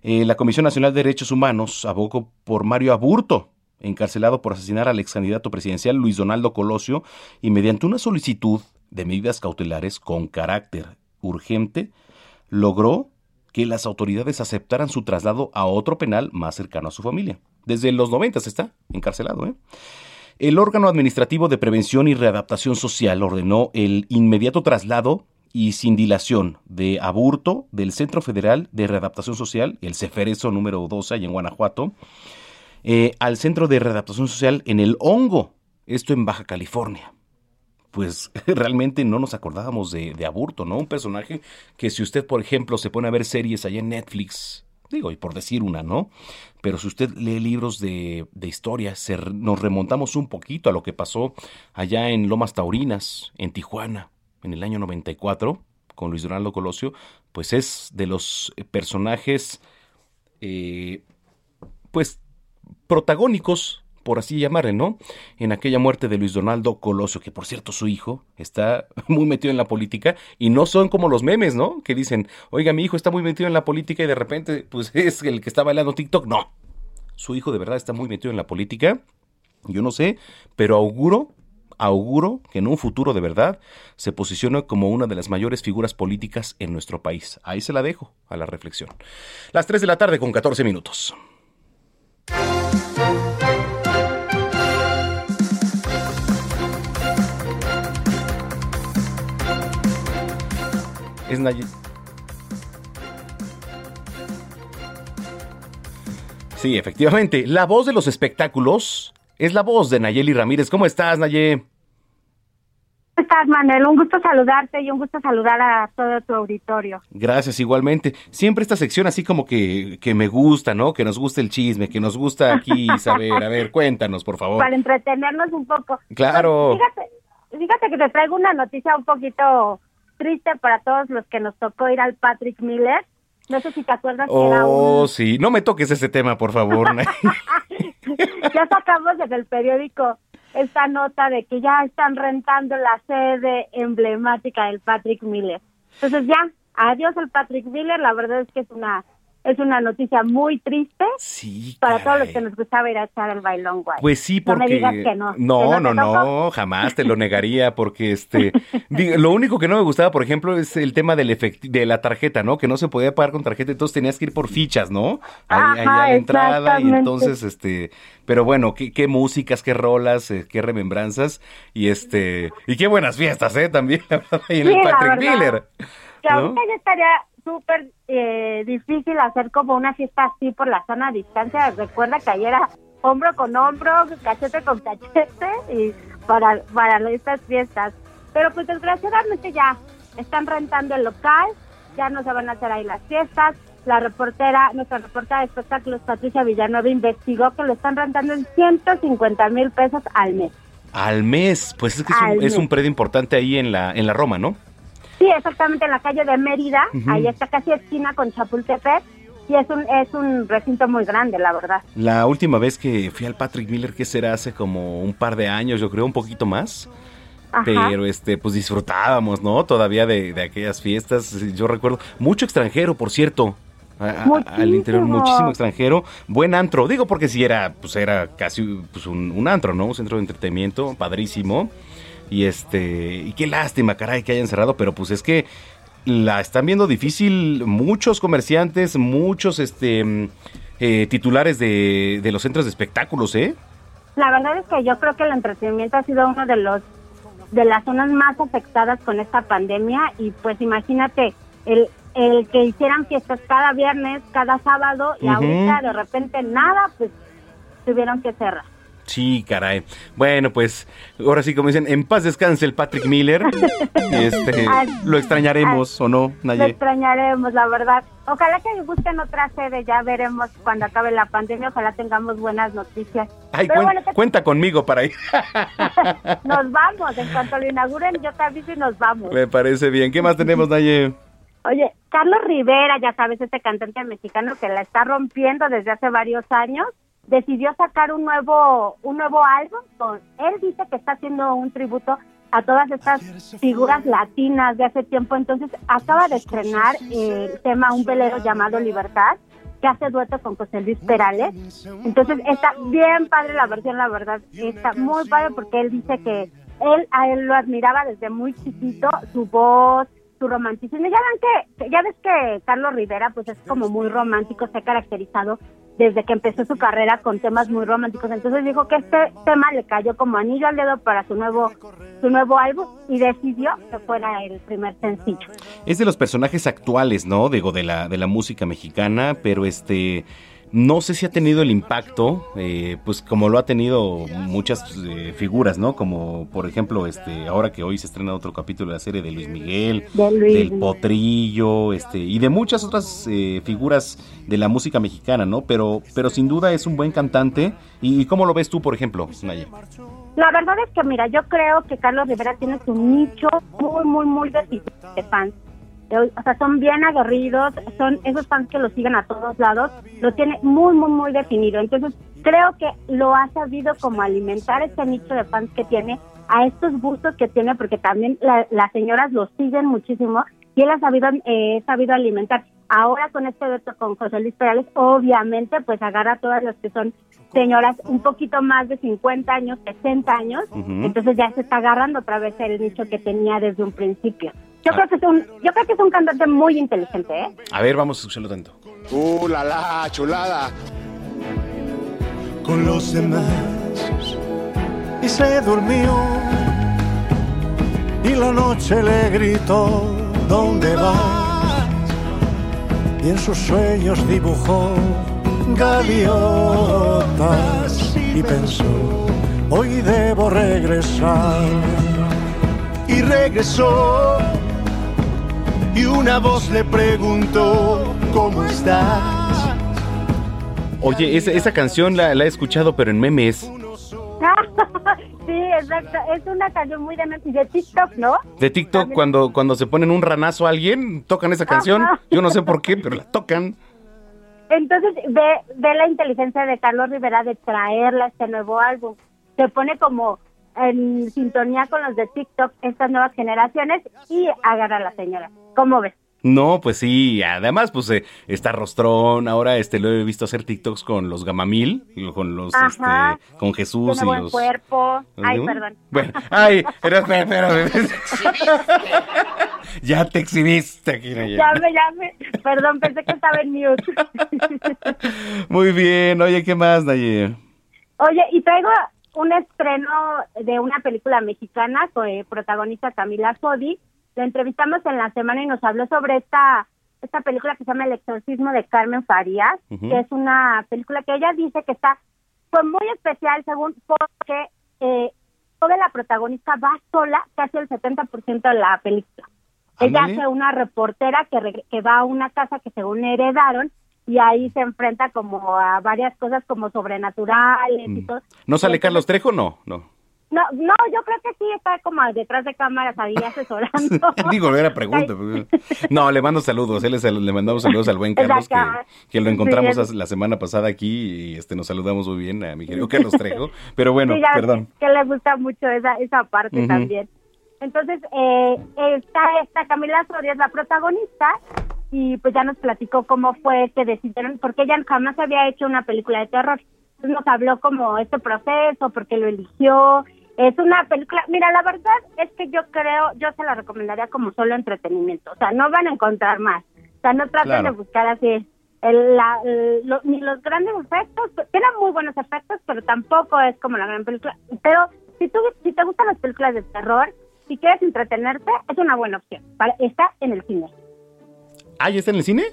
Eh, la Comisión Nacional de Derechos Humanos abogó por Mario Aburto, encarcelado por asesinar al ex candidato presidencial Luis Donaldo Colosio, y mediante una solicitud de medidas cautelares con carácter urgente, logró que las autoridades aceptaran su traslado a otro penal más cercano a su familia. Desde los noventas está encarcelado, ¿eh? El órgano administrativo de prevención y readaptación social ordenó el inmediato traslado y sin dilación de Aburto del Centro Federal de Readaptación Social, el Ceferezo número doce, allá en Guanajuato, eh, al Centro de Readaptación Social en El Hongo, esto en Baja California. Pues realmente no nos acordábamos de, de Aburto, ¿no? Un personaje que si usted, por ejemplo, se pone a ver series allá en Netflix, digo, y por decir una, ¿no? Pero si usted lee libros de, de historia, se, nos remontamos un poquito a lo que pasó allá en Lomas Taurinas, en Tijuana, en el año noventa y cuatro, con Luis Donaldo Colosio, pues es de los personajes, eh, pues, protagónicos, por así llamarle, ¿no? En aquella muerte de Luis Donaldo Colosio, que por cierto su hijo está muy metido en la política, y no son como los memes, ¿no?, que dicen, oiga, mi hijo está muy metido en la política y de repente pues es el que está bailando TikTok. No, su hijo de verdad está muy metido en la política, yo no sé, pero auguro auguro que en un futuro de verdad se posicione como una de las mayores figuras políticas en nuestro país. Ahí se la dejo a la reflexión. Las tres de la tarde con catorce minutos. Es Nayib. Sí, efectivamente. La voz de los espectáculos es la voz de Nayeli Ramírez. ¿Cómo estás, Nayeli? ¿Cómo estás, Manuel? Un gusto saludarte y un gusto saludar a todo tu auditorio. Gracias, igualmente. Siempre esta sección así como que, que me gusta, ¿no? Que nos gusta el chisme, que nos gusta aquí saber. A ver, cuéntanos, por favor. Para entretenernos un poco. Claro. Pues, fíjate, fíjate que te traigo una noticia un poquito triste para todos los que nos tocó ir al Patrick Miller. No sé si te acuerdas oh, que era un... sí. No me toques ese tema, por favor. Ya sacamos en el periódico esta nota de que ya están rentando la sede emblemática del Patrick Miller. Entonces ya, adiós al Patrick Miller. La verdad es que es una es una noticia muy triste sí, para caray. todos los que nos gustaba ir a echar el bailón, guay. Pues sí, porque... No me digas que no. No, que no, no, no, jamás te lo negaría, porque este digo, lo único que no me gustaba, por ejemplo, es el tema del efecti- de la tarjeta, ¿no? Que no se podía pagar con tarjeta, entonces tenías que ir por fichas, ¿no? Ahí, Ajá, ahí a la entrada, y entonces, este... Pero bueno, qué, qué músicas, qué rolas, eh, qué remembranzas, y este... Y qué buenas fiestas, ¿eh? También, la verdad, y en sí, el Patrick Miller. Que ¿no? Ahorita ya estaría... súper eh, difícil hacer como una fiesta así por la sana distancia. Recuerda que ayer era hombro con hombro, cachete con cachete y para, para estas fiestas. Pero pues desgraciadamente ya están rentando el local, ya no se van a hacer ahí las fiestas. La reportera, nuestra reportera de espectáculos Patricia Villanueva investigó que lo están rentando en ciento cincuenta mil pesos al mes. Al mes, pues es que es un, es un predio importante ahí en la, en la Roma, ¿no? Sí, exactamente, en la calle de Mérida, uh-huh. Ahí está casi esquina con Chapultepec, y es un es un recinto muy grande, la verdad. La última vez que fui al Patrick Miller, que será hace como un par de años, yo creo, un poquito más, Ajá. pero este pues disfrutábamos, ¿no? Todavía de, de aquellas fiestas, yo recuerdo, mucho extranjero, por cierto, a, al interior, muchísimo extranjero, buen antro, digo porque sí era, pues era casi pues un, un antro, ¿no? Un centro de entretenimiento, padrísimo. Y este y qué lástima, caray, que hayan cerrado, pero pues es que la están viendo difícil muchos comerciantes, muchos este eh, titulares de, de los centros de espectáculos, ¿eh? La verdad es que yo creo que el entretenimiento ha sido uno de los de las zonas más afectadas con esta pandemia, y pues imagínate el el que hicieran fiestas cada viernes, cada sábado, y uh-huh. ahorita de repente nada, pues tuvieron que cerrar. Sí, caray. Bueno, pues, ahora sí, como dicen, en paz descanse el Patrick Miller. Este, ay, lo extrañaremos, ay, ¿o no, Naye? Lo extrañaremos, la verdad. Ojalá que busquen otra sede, ya veremos cuando acabe la pandemia, ojalá tengamos buenas noticias. Ay, cuen- bueno, te... cuenta conmigo para ir. Nos vamos, en cuanto lo inauguren, yo te aviso y nos vamos. Me parece bien. ¿Qué más tenemos, Naye? Oye, Carlos Rivera, ya sabes, este cantante mexicano que la está rompiendo desde hace varios años, decidió sacar un nuevo un nuevo álbum. Con, él dice que está haciendo un tributo a todas estas figuras latinas de hace tiempo. Entonces acaba de estrenar eh, el tema Un velero llamado Libertad, que hace dueto con José Luis Perales. Entonces está bien padre la versión, la verdad. Está muy padre porque él dice que él a él lo admiraba desde muy chiquito, su voz, su romanticismo. Ya ven que ya ves que Carlos Rivera pues es como muy romántico, se ha caracterizado desde que empezó su carrera con temas muy románticos. Entonces dijo que este tema le cayó como anillo al dedo para su nuevo su nuevo álbum, y decidió que fuera el primer sencillo. Es de los personajes actuales, ¿no? Digo, de la de la música mexicana, pero este no sé si ha tenido el impacto, eh, pues como lo ha tenido muchas eh, figuras, ¿no? Como, por ejemplo, este ahora que hoy se estrena otro capítulo de la serie de Luis Miguel, de Luis. del Potrillo, este y de muchas otras eh, figuras de la música mexicana, ¿no? Pero pero sin duda es un buen cantante. ¿Y cómo lo ves tú, por ejemplo, Naya? La verdad es que, mira, yo creo que Carlos Rivera tiene su nicho muy, muy, muy de fans. O sea, son bien aguerridos, son esos fans que lo siguen a todos lados, lo tiene muy, muy, muy definido. Entonces, creo que lo ha sabido como alimentar este nicho de fans que tiene, a estos gustos que tiene, porque también la, las señoras lo siguen muchísimo, y él ha sabido, eh, sabido alimentar. Ahora con este dueto con José Luis Perales, obviamente, pues agarra a todas las que son señoras un poquito más de cincuenta años, sesenta años, uh-huh. Entonces ya se está agarrando otra vez el nicho que tenía desde un principio. Yo ah. creo que es un, yo creo que es un cantante muy inteligente, ¿eh? A ver, vamos a escucharlo tanto. ¡Uh, la la, chulada! Con los demás y se durmió y la noche le gritó ¿dónde vas? Y en sus sueños dibujó gaviotas y pensó hoy debo regresar, y regresó y una voz le preguntó ¿cómo estás? Oye, esa, esa canción la, la he escuchado pero en memes. Sí, exacto, es una canción muy de memes, de TikTok, ¿no? De TikTok, también. cuando cuando se ponen un ranazo a alguien, tocan esa canción, ajá. Yo no sé por qué, pero la tocan. Entonces, ve, ve la inteligencia de Carlos Rivera de traerla a este nuevo álbum. Se pone como en sintonía con los de TikTok, estas nuevas generaciones, y agarra a la señora. ¿Cómo ves? No, pues sí, además, pues eh, está rostrón, ahora este lo he visto hacer TikToks con los Gamamil, con los, ajá, este, con Jesús y buen los... cuerpo, ay, ¿no? Perdón. Bueno, ay, pero, espera, espera, espera. Ya te exhibiste, Kira. Ya me, ya me, perdón, pensé que estaba en mute. Muy bien, oye, ¿qué más, Nayib? Oye, y traigo un estreno de una película mexicana que protagoniza Camila Sodi. Lo entrevistamos en la semana y nos habló sobre esta esta película que se llama El exorcismo de Carmen Farías, uh-huh. Que es una película que ella dice que está fue muy especial, según, porque eh, toda la protagonista va sola casi el setenta por ciento de la película. Ah, ella hace una reportera que, re, que va a una casa que según heredaron y ahí se enfrenta como a varias cosas como sobrenaturales mm. y todo. ¿No sale Carlos Trejo? No, no. No, no, yo creo que sí, está como detrás de cámaras ahí asesorando. Digo, era pregunta. No, le mando saludos, él es el, le mandamos saludos al buen Carlos, que, que lo encontramos sí, la semana pasada aquí y este nos saludamos muy bien a mi querido Carlos Trejo, pero bueno, sí, perdón. Que le gusta mucho esa esa parte uh-huh. también. Entonces, eh, está esta Camila Sodi es la protagonista y pues ya nos platicó cómo fue que decidieron, porque ella jamás había hecho una película de terror. Entonces nos habló como este proceso, por qué lo eligió. Es una película, mira, la verdad es que yo creo, yo se la recomendaría como solo entretenimiento, o sea, no van a encontrar más, o sea, no traten claro. de buscar así, el, la, el, lo, ni los grandes efectos, tienen muy buenos efectos, pero tampoco es como la gran película, pero si tú, si te gustan las películas de terror, si quieres entretenerte, es una buena opción, para, está en el cine. ¿Ah, ya está en el cine?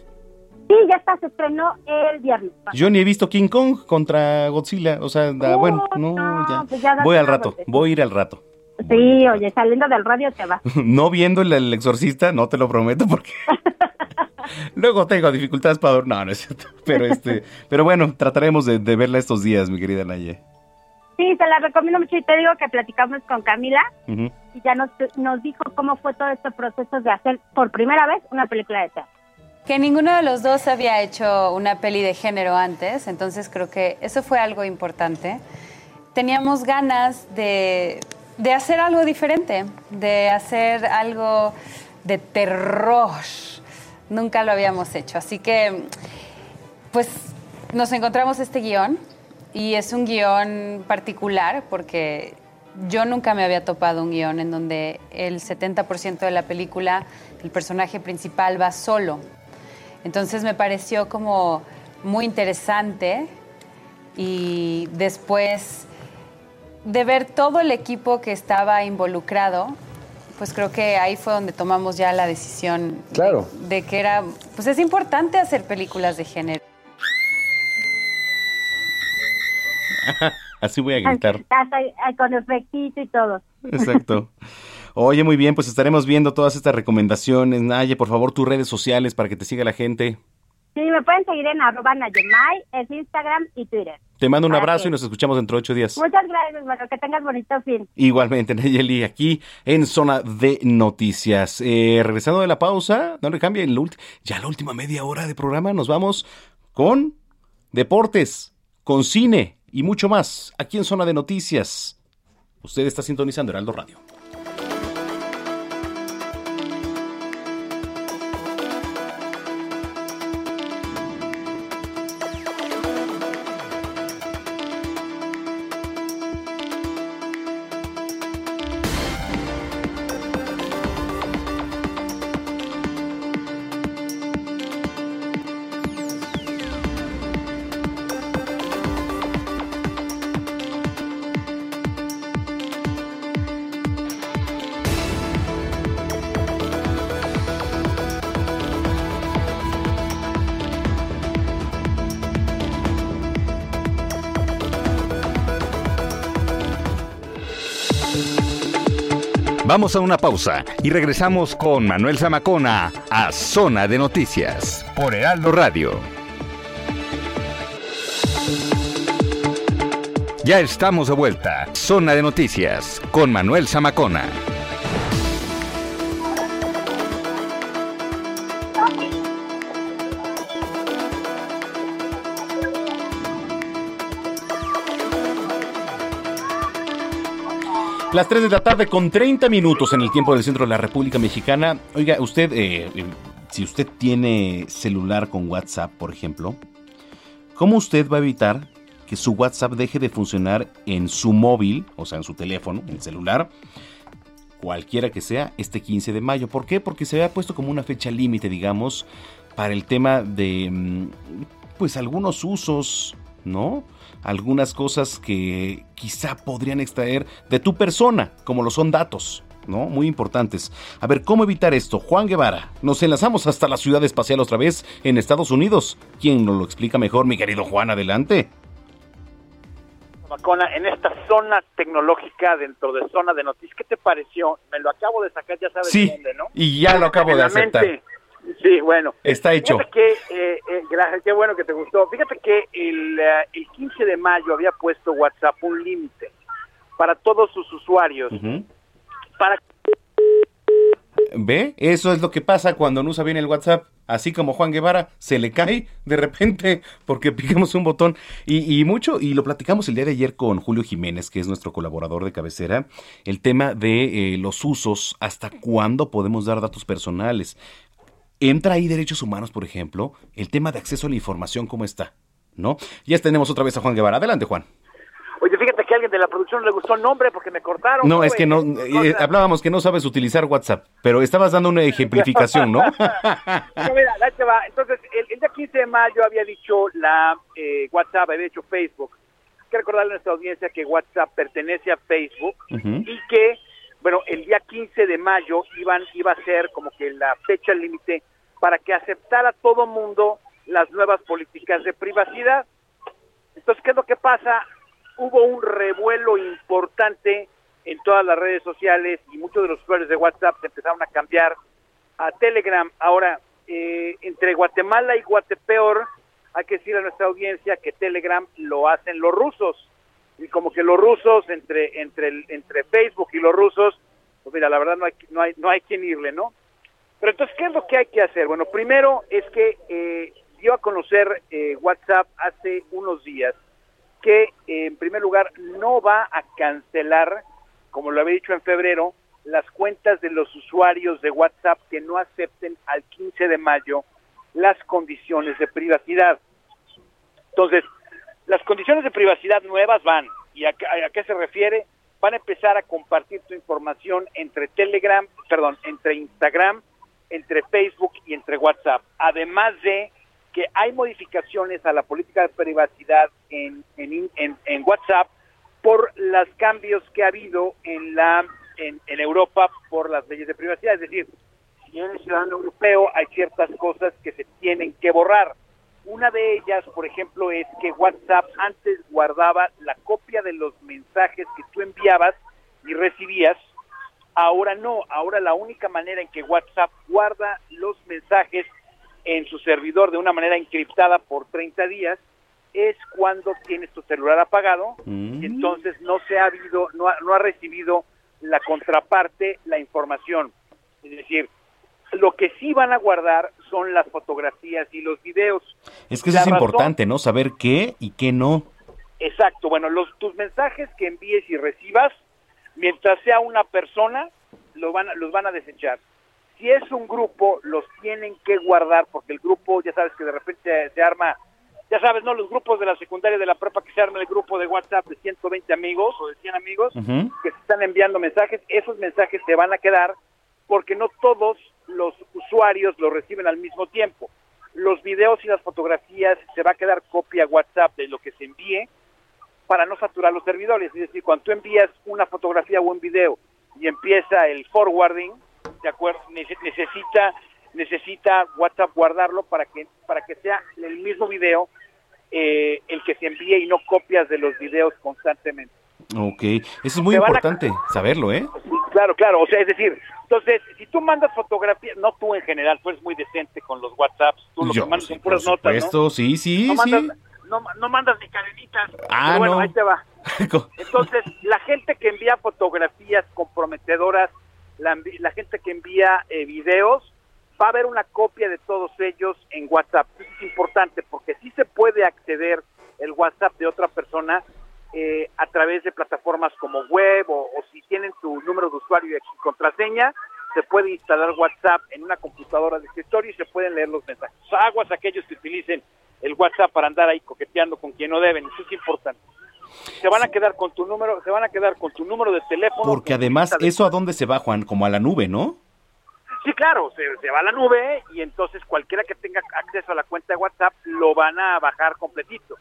Sí, ya está, se estrenó el viernes. Yo ni he visto King Kong contra Godzilla, o sea, da, uh, bueno, no, no ya. Pues ya voy al rato, veces. voy a ir al rato. Sí, oye, saliendo del radio te vas. No viendo el, el Exorcista, no te lo prometo porque luego tengo dificultades para dormir, no, no es cierto, pero este, pero bueno, trataremos de, de verla estos días, mi querida Naye. Sí, te la recomiendo mucho y te digo que platicamos con Camila uh-huh. y ya nos, nos dijo cómo fue todo este proceso de hacer por primera vez una película de teatro. Que ninguno de los dos había hecho una peli de género antes, entonces creo que eso fue algo importante. Teníamos ganas de, de hacer algo diferente, de hacer algo de terror. Nunca lo habíamos hecho, así que pues nos encontramos este guión y es un guión particular porque yo nunca me había topado un guión en donde el setenta por ciento de la película, el personaje principal va solo. Entonces me pareció como muy interesante y después de ver todo el equipo que estaba involucrado, pues creo que ahí fue donde tomamos ya la decisión claro. de, de que era, pues es importante hacer películas de género. Así voy a gritar. Con efectito y todo. Exacto. Oye, muy bien, pues estaremos viendo todas estas recomendaciones. Naye, por favor, tus redes sociales para que te siga la gente. Sí, me pueden seguir en arroba Nayemay, es Instagram y Twitter. Te mando un para abrazo que... y nos escuchamos dentro de ocho días. Muchas gracias, bueno, que tengas bonito fin. Igualmente, Nayeli, aquí en Zona de Noticias. Eh, regresando de la pausa, no le cambien, ya la última media hora de programa, nos vamos con deportes, con cine y mucho más, aquí en Zona de Noticias. Usted está sintonizando Heraldo Radio. Vamos a una pausa y regresamos con Manuel Zamacona a Zona de Noticias por Heraldo Radio. Ya estamos de vuelta. Zona de Noticias con Manuel Zamacona. Las tres de la tarde con treinta minutos en el tiempo del centro de la República Mexicana. Oiga, usted, eh, eh, si usted tiene celular con WhatsApp, por ejemplo, ¿cómo usted va a evitar que su WhatsApp deje de funcionar en su móvil, o sea, en su teléfono, en el celular, cualquiera que sea, este quince de mayo? ¿Por qué? Porque se había puesto como una fecha límite, digamos, para el tema de, pues, algunos usos, ¿no? Algunas cosas que quizá podrían extraer de tu persona, como lo son datos, ¿no? Muy importantes. A ver, ¿cómo evitar esto? Juan Guevara, nos enlazamos hasta la ciudad espacial otra vez en Estados Unidos. ¿Quién nos lo explica mejor, mi querido Juan? Adelante. Macona, en esta zona tecnológica dentro de Zona de Noticias, ¿qué te pareció? Me lo acabo de sacar, ya sabes sí, dónde, ¿no? Y ya lo acabo de aceptar. Sí, bueno. Está hecho. Fíjate que, eh, eh, gracias, qué bueno que te gustó. Fíjate que el, eh, el quince de mayo había puesto WhatsApp un límite para todos sus usuarios. Uh-huh. Para... ¿Ve? Eso es lo que pasa cuando no usa bien el WhatsApp. Así como Juan Guevara, se le cae de repente porque picamos un botón. Y, y mucho, y lo platicamos el día de ayer con Julio Jiménez, que es nuestro colaborador de cabecera, el tema de eh, los usos, hasta cuándo podemos dar datos personales. Entra ahí derechos humanos, por ejemplo, el tema de acceso a la información, ¿cómo está? ¿No? Ya tenemos otra vez a Juan Guevara. Adelante, Juan. Oye, fíjate que a alguien de la producción le gustó el nombre porque me cortaron. No, güey. Es que no, eh, hablábamos que no sabes utilizar WhatsApp, pero estabas dando una ejemplificación, ¿no? No, mira, ahí te va. Entonces, el, el día quince de mayo había dicho la eh, WhatsApp, había dicho Facebook. Hay que recordarle a nuestra audiencia que WhatsApp pertenece a Facebook, uh-huh, y que, bueno, el día quince de mayo iban, iba a ser como que la fecha límite para que aceptara todo mundo las nuevas políticas de privacidad. Entonces, ¿qué es lo que pasa? Hubo un revuelo importante en todas las redes sociales y muchos de los usuarios de WhatsApp se empezaron a cambiar a Telegram. Ahora, eh, entre Guatemala y Guatepeor, hay que decir a nuestra audiencia que Telegram lo hacen los rusos. Y como que los rusos, entre entre el, entre Facebook y los rusos, pues mira, la verdad no hay, no hay, no hay quien irle, ¿no? Pero entonces, ¿qué es lo que hay que hacer? Bueno, primero es que eh, dio a conocer eh, WhatsApp hace unos días que, eh, en primer lugar, no va a cancelar, como lo había dicho en febrero, las cuentas de los usuarios de WhatsApp que no acepten al quince de mayo las condiciones de privacidad. Entonces, las condiciones de privacidad nuevas van, ¿y a, a, a qué se refiere? Van a empezar a compartir tu información entre Telegram, perdón, entre Instagram, entre Facebook y entre WhatsApp. Además de que hay modificaciones a la política de privacidad en, en, en, en WhatsApp por los cambios que ha habido en, la, en, en Europa por las leyes de privacidad. Es decir, si eres ciudadano europeo, hay ciertas cosas que se tienen que borrar. Una de ellas, por ejemplo, es que WhatsApp antes guardaba la copia de los mensajes que tú enviabas y recibías. Ahora no, ahora la única manera en que WhatsApp guarda los mensajes en su servidor de una manera encriptada por treinta días es cuando tienes tu celular apagado, mm. y entonces no se ha habido, no ha, no ha recibido la contraparte, la información. Es decir, lo que sí van a guardar son las fotografías y los videos. Es que eso la es razón, importante, ¿no? Saber qué y qué no. Exacto. Bueno, los tus mensajes que envíes y recibas, mientras sea una persona, lo van, los van a desechar. Si es un grupo, los tienen que guardar, porque el grupo, ya sabes que de repente se arma, ya sabes, ¿no? Los grupos de la secundaria, de la prepa, que se arma el grupo de WhatsApp de ciento veinte amigos o de cien amigos, uh-huh, que se están enviando mensajes. Esos mensajes se van a quedar porque no todos los usuarios los reciben al mismo tiempo. Los videos y las fotografías se va a quedar copia WhatsApp de lo que se envíe para no saturar los servidores. Es decir, cuando tú envías una fotografía o un video y empieza el forwarding, ¿de acuerdo? Necesita necesita WhatsApp guardarlo para que para que sea el mismo video eh, el que se envíe y no copias de los videos constantemente. Ok, eso es muy importante a... saberlo, ¿eh? Claro, claro, o sea, es decir, entonces, si tú mandas fotografías, no tú en general, tú eres muy decente con los WhatsApps, tú lo Yo, que mandas sí, son puras por supuesto, notas, ¿no? sí, sí, no sí. Mandas, no, no mandas ni cadenitas, ah, pero bueno, no. Ahí te va. Entonces, la gente que envía fotografías comprometedoras, la, la gente que envía eh, videos, va a haber una copia de todos ellos en WhatsApp. Es importante porque sí se puede acceder el WhatsApp de otra persona eh, a través de plataformas como web o, o si tienen tu número de usuario y contraseña, se puede instalar WhatsApp en una computadora de escritorio y se pueden leer los mensajes. Aguas aquellos que utilicen el WhatsApp para andar ahí coqueteando con quien no deben. Eso es importante. Se van a quedar con tu número, se van a quedar con tu número de teléfono. Porque además, ¿eso a dónde se va, Juan? Como a la nube, ¿no? Sí, claro, se, se va a la nube y entonces cualquiera que tenga acceso a la cuenta de WhatsApp lo van a bajar completito.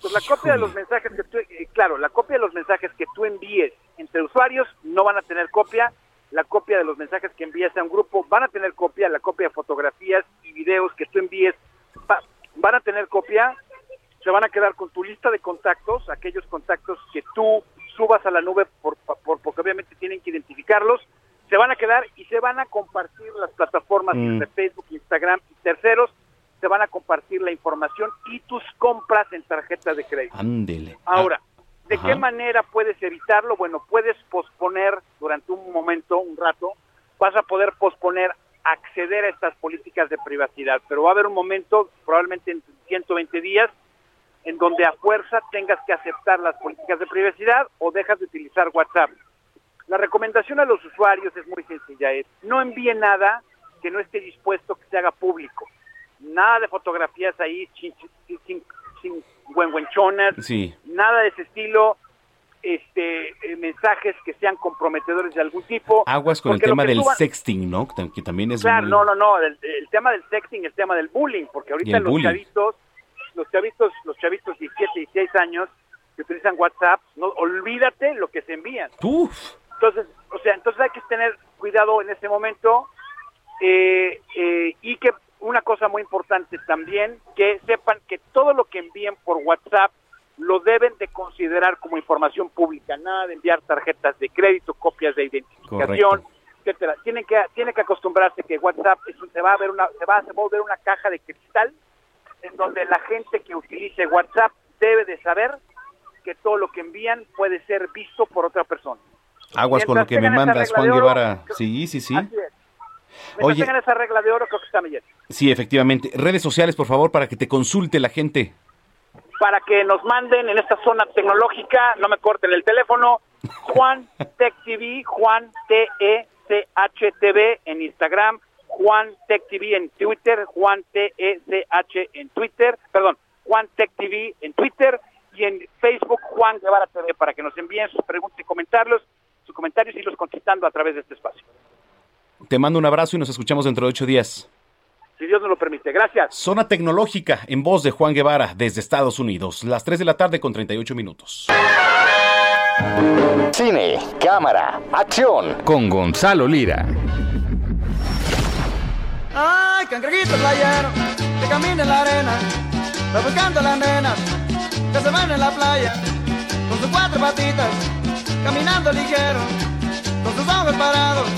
Pues la copia de los mensajes que tú, eh, claro, la copia de los mensajes que tú envíes entre usuarios no van a tener copia, la copia de los mensajes que envíes a un grupo van a tener copia, la copia de fotografías y videos que tú envíes va, van a tener copia, se van a quedar con tu lista de contactos, aquellos contactos que tú subas a la nube por, por, porque obviamente tienen que identificarlos, se van a quedar y se van a compartir las plataformas mm. de Facebook, Instagram y terceros, se van a compartir la información y tus compras en tarjeta de crédito. Ándele. Ahora, ¿de Ajá. qué manera puedes evitarlo? Bueno, puedes posponer durante un momento, un rato, vas a poder posponer acceder a estas políticas de privacidad, pero va a haber un momento, probablemente en ciento veinte días, en donde a fuerza tengas que aceptar las políticas de privacidad o dejas de utilizar WhatsApp. La recomendación a los usuarios es muy sencilla, es no envíe nada que no esté dispuesto que se haga público. Nada de fotografías ahí, chin, chin, chin, chin, güengüenchonas, sí. Nada de ese estilo, este eh, mensajes que sean comprometedores de algún tipo. Aguas con el tema del suban... sexting, ¿no? Que también es Claro, muy... no, no, no, el, el tema del sexting, el tema del bullying, porque ahorita los bullying. chavitos, los chavitos, los chavitos de diecisiete, dieciséis años que utilizan WhatsApp, no olvídate lo que se envían. Uf. Entonces, o sea, entonces hay que tener cuidado en ese momento eh, eh, y que una cosa muy importante también, que sepan que todo lo que envíen por WhatsApp lo deben de considerar como información pública, nada de enviar tarjetas de crédito, copias de identificación, Correcto. etcétera. Tienen que tienen que acostumbrarse que WhatsApp es, se va a ver una se va, se va a volver una caja de cristal en donde la gente que utilice WhatsApp debe de saber que todo lo que envían puede ser visto por otra persona. Aguas Mientras con lo que me mandas, Juan oro, Guevara. Sí, sí, sí. Así es. Oye, tengan esa regla de oro, creo que está bien. Sí, efectivamente. Redes sociales, por favor, para que te consulte la gente. Para que nos manden en esta zona tecnológica, no me corten el teléfono, Juan Tech T V, Juan T E C H T V en Instagram, Juan Tech T V en Twitter, Juan T E C H en Twitter, perdón, Juan Tech T V en Twitter y en Facebook, Juan Guevara T V, para que nos envíen sus preguntas y comentarios. sus comentarios y los contestando a través de este espacio. Te mando un abrazo y nos escuchamos dentro de ocho días. Si Dios nos lo permite, gracias. Zona Tecnológica, en voz de Juan Guevara, desde Estados Unidos, las tres de la tarde con treinta y ocho minutos. Cine, cámara, acción. Con Gonzalo Lira. Ay, cangrejito playero, que camina en la arena, va buscando a las nenas, que se van en la playa, con sus cuatro patitas. Caminando ligero, con sus ojos parados,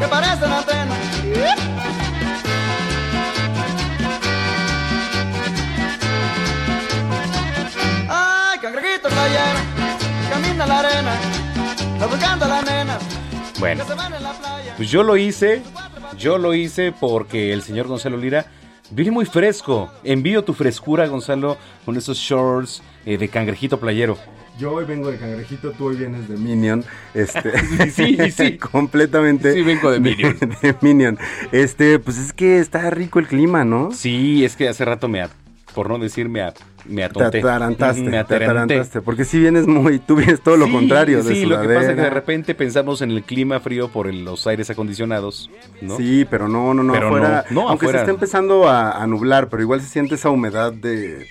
que parecen antenas. Ay, cangrejito playero, camina la arena, va buscando a las nenas. Bueno, pues yo lo hice, yo lo hice porque el señor Gonzalo Lira viene muy fresco. Envío tu frescura, Gonzalo, con esos shorts eh, de cangrejito playero. Yo hoy vengo de cangrejito, tú hoy vienes de Minion. Este, sí, sí, sí. Completamente. Sí, vengo de Minion. De, de Minion. Este, pues es que está rico el clima, ¿no? Sí, es que hace rato me, por no decir me, me atonté. Te atarantaste, me te atarantaste. Porque sí vienes muy, tú vienes todo lo sí, contrario. Sí, de sí, lo que pasa es que de repente pensamos en el clima frío por el, los aires acondicionados, ¿no? Sí, pero no, no, no. Pero afuera, no, no, aunque afuera. Se está empezando a, a nublar, pero igual se siente esa humedad de...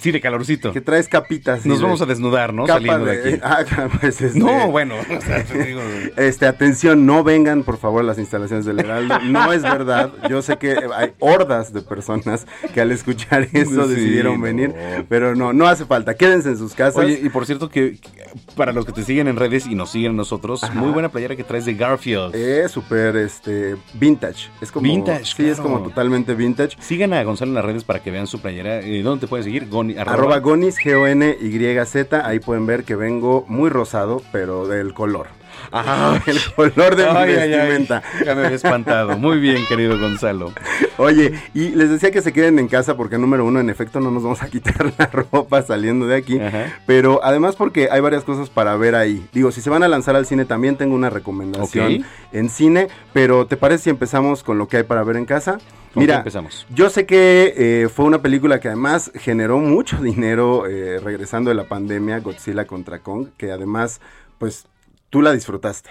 Sí, de calorcito. Que traes capitas. Nos de, vamos a desnudar, ¿no? Saliendo de, de aquí. Ah, pues este, no, bueno. O sea, te digo, este, atención, no vengan, por favor, a las instalaciones del Heraldo. No es verdad. Yo sé que hay hordas de personas que al escuchar eso sí, decidieron no. venir, pero no, no hace falta. Quédense en sus casas. Oye, y por cierto, que, que para los que te siguen en redes y nos siguen nosotros, ajá, muy buena playera que traes de Garfield. Eh, súper este, vintage. Es como, vintage, sí, claro, es como totalmente vintage. Sigan a Gonzalo en las redes para que vean su playera. ¿Dónde te pueden seguir? Goni, arroba. arroba Gonis, G O N Y Z. Ahí pueden ver que vengo muy rosado, pero del color. Ajá, el color de ay, mi vestimenta. Ay, ay. Ya me había espantado. Muy bien, querido Gonzalo. Oye, y les decía que se queden en casa porque, número uno, en efecto, no nos vamos a quitar la ropa saliendo de aquí. Ajá. Pero además porque hay varias cosas para ver ahí. Digo, si se van a lanzar al cine, también tengo una recomendación okay. en cine. Pero, ¿te parece si empezamos con lo que hay para ver en casa? Mira, empezamos. Yo sé que eh, fue una película que además generó mucho dinero eh, regresando de la pandemia, Godzilla contra Kong, que además, pues... tú la disfrutaste.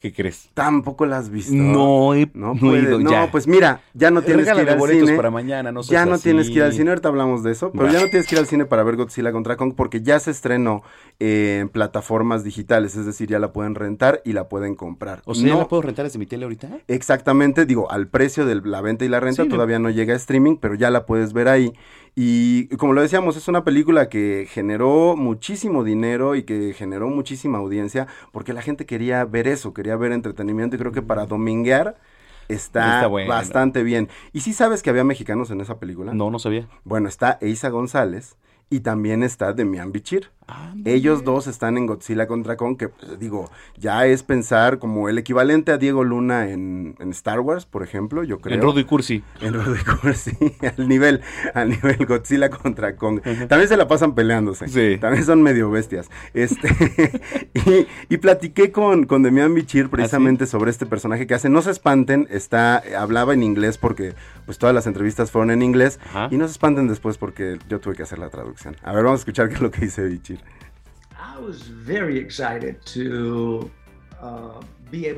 ¿Qué crees? Tampoco la has visto. No, he, no, no he ido, No, ya. pues mira, ya no tienes Regálame que ir al boletos cine. Para mañana, no ya no así. tienes que ir al cine, ahorita hablamos de eso, pero bah. ya no tienes que ir al cine para ver Godzilla contra Kong porque ya se estrenó eh, en plataformas digitales, es decir, ya la pueden rentar y la pueden comprar. O sea, no, ¿la puedo rentar desde mi tele ahorita? Exactamente, digo, al precio de la venta y la renta sí, todavía no. no llega a streaming, pero ya la puedes ver ahí. Y como lo decíamos, es una película que generó muchísimo dinero y que generó muchísima audiencia porque la gente quería ver eso, quería ver entretenimiento y creo que para dominguear está, está bueno. bastante bien. ¿Y sí sabes que había mexicanos en esa película? No, no sabía. Bueno, está Eiza González y también está Demián Bichir. Ah, ellos dos están en Godzilla contra Kong, que pues, digo, ya es pensar como el equivalente a Diego Luna en, en Star Wars, por ejemplo, yo creo. En Rodo y Cursi. En Rodo y Cursi, al nivel, al nivel Godzilla contra Kong. Uh-huh. También se la pasan peleándose. Sí. También son medio bestias. Este y, y platiqué con, con Demián Bichir precisamente ¿Ah, sí? sobre este personaje que hace. No se espanten, está, hablaba en inglés porque pues todas las entrevistas fueron en inglés. Uh-huh. Y no se espanten después porque yo tuve que hacer la traducción. A ver, vamos a escuchar qué es lo que dice Bichir.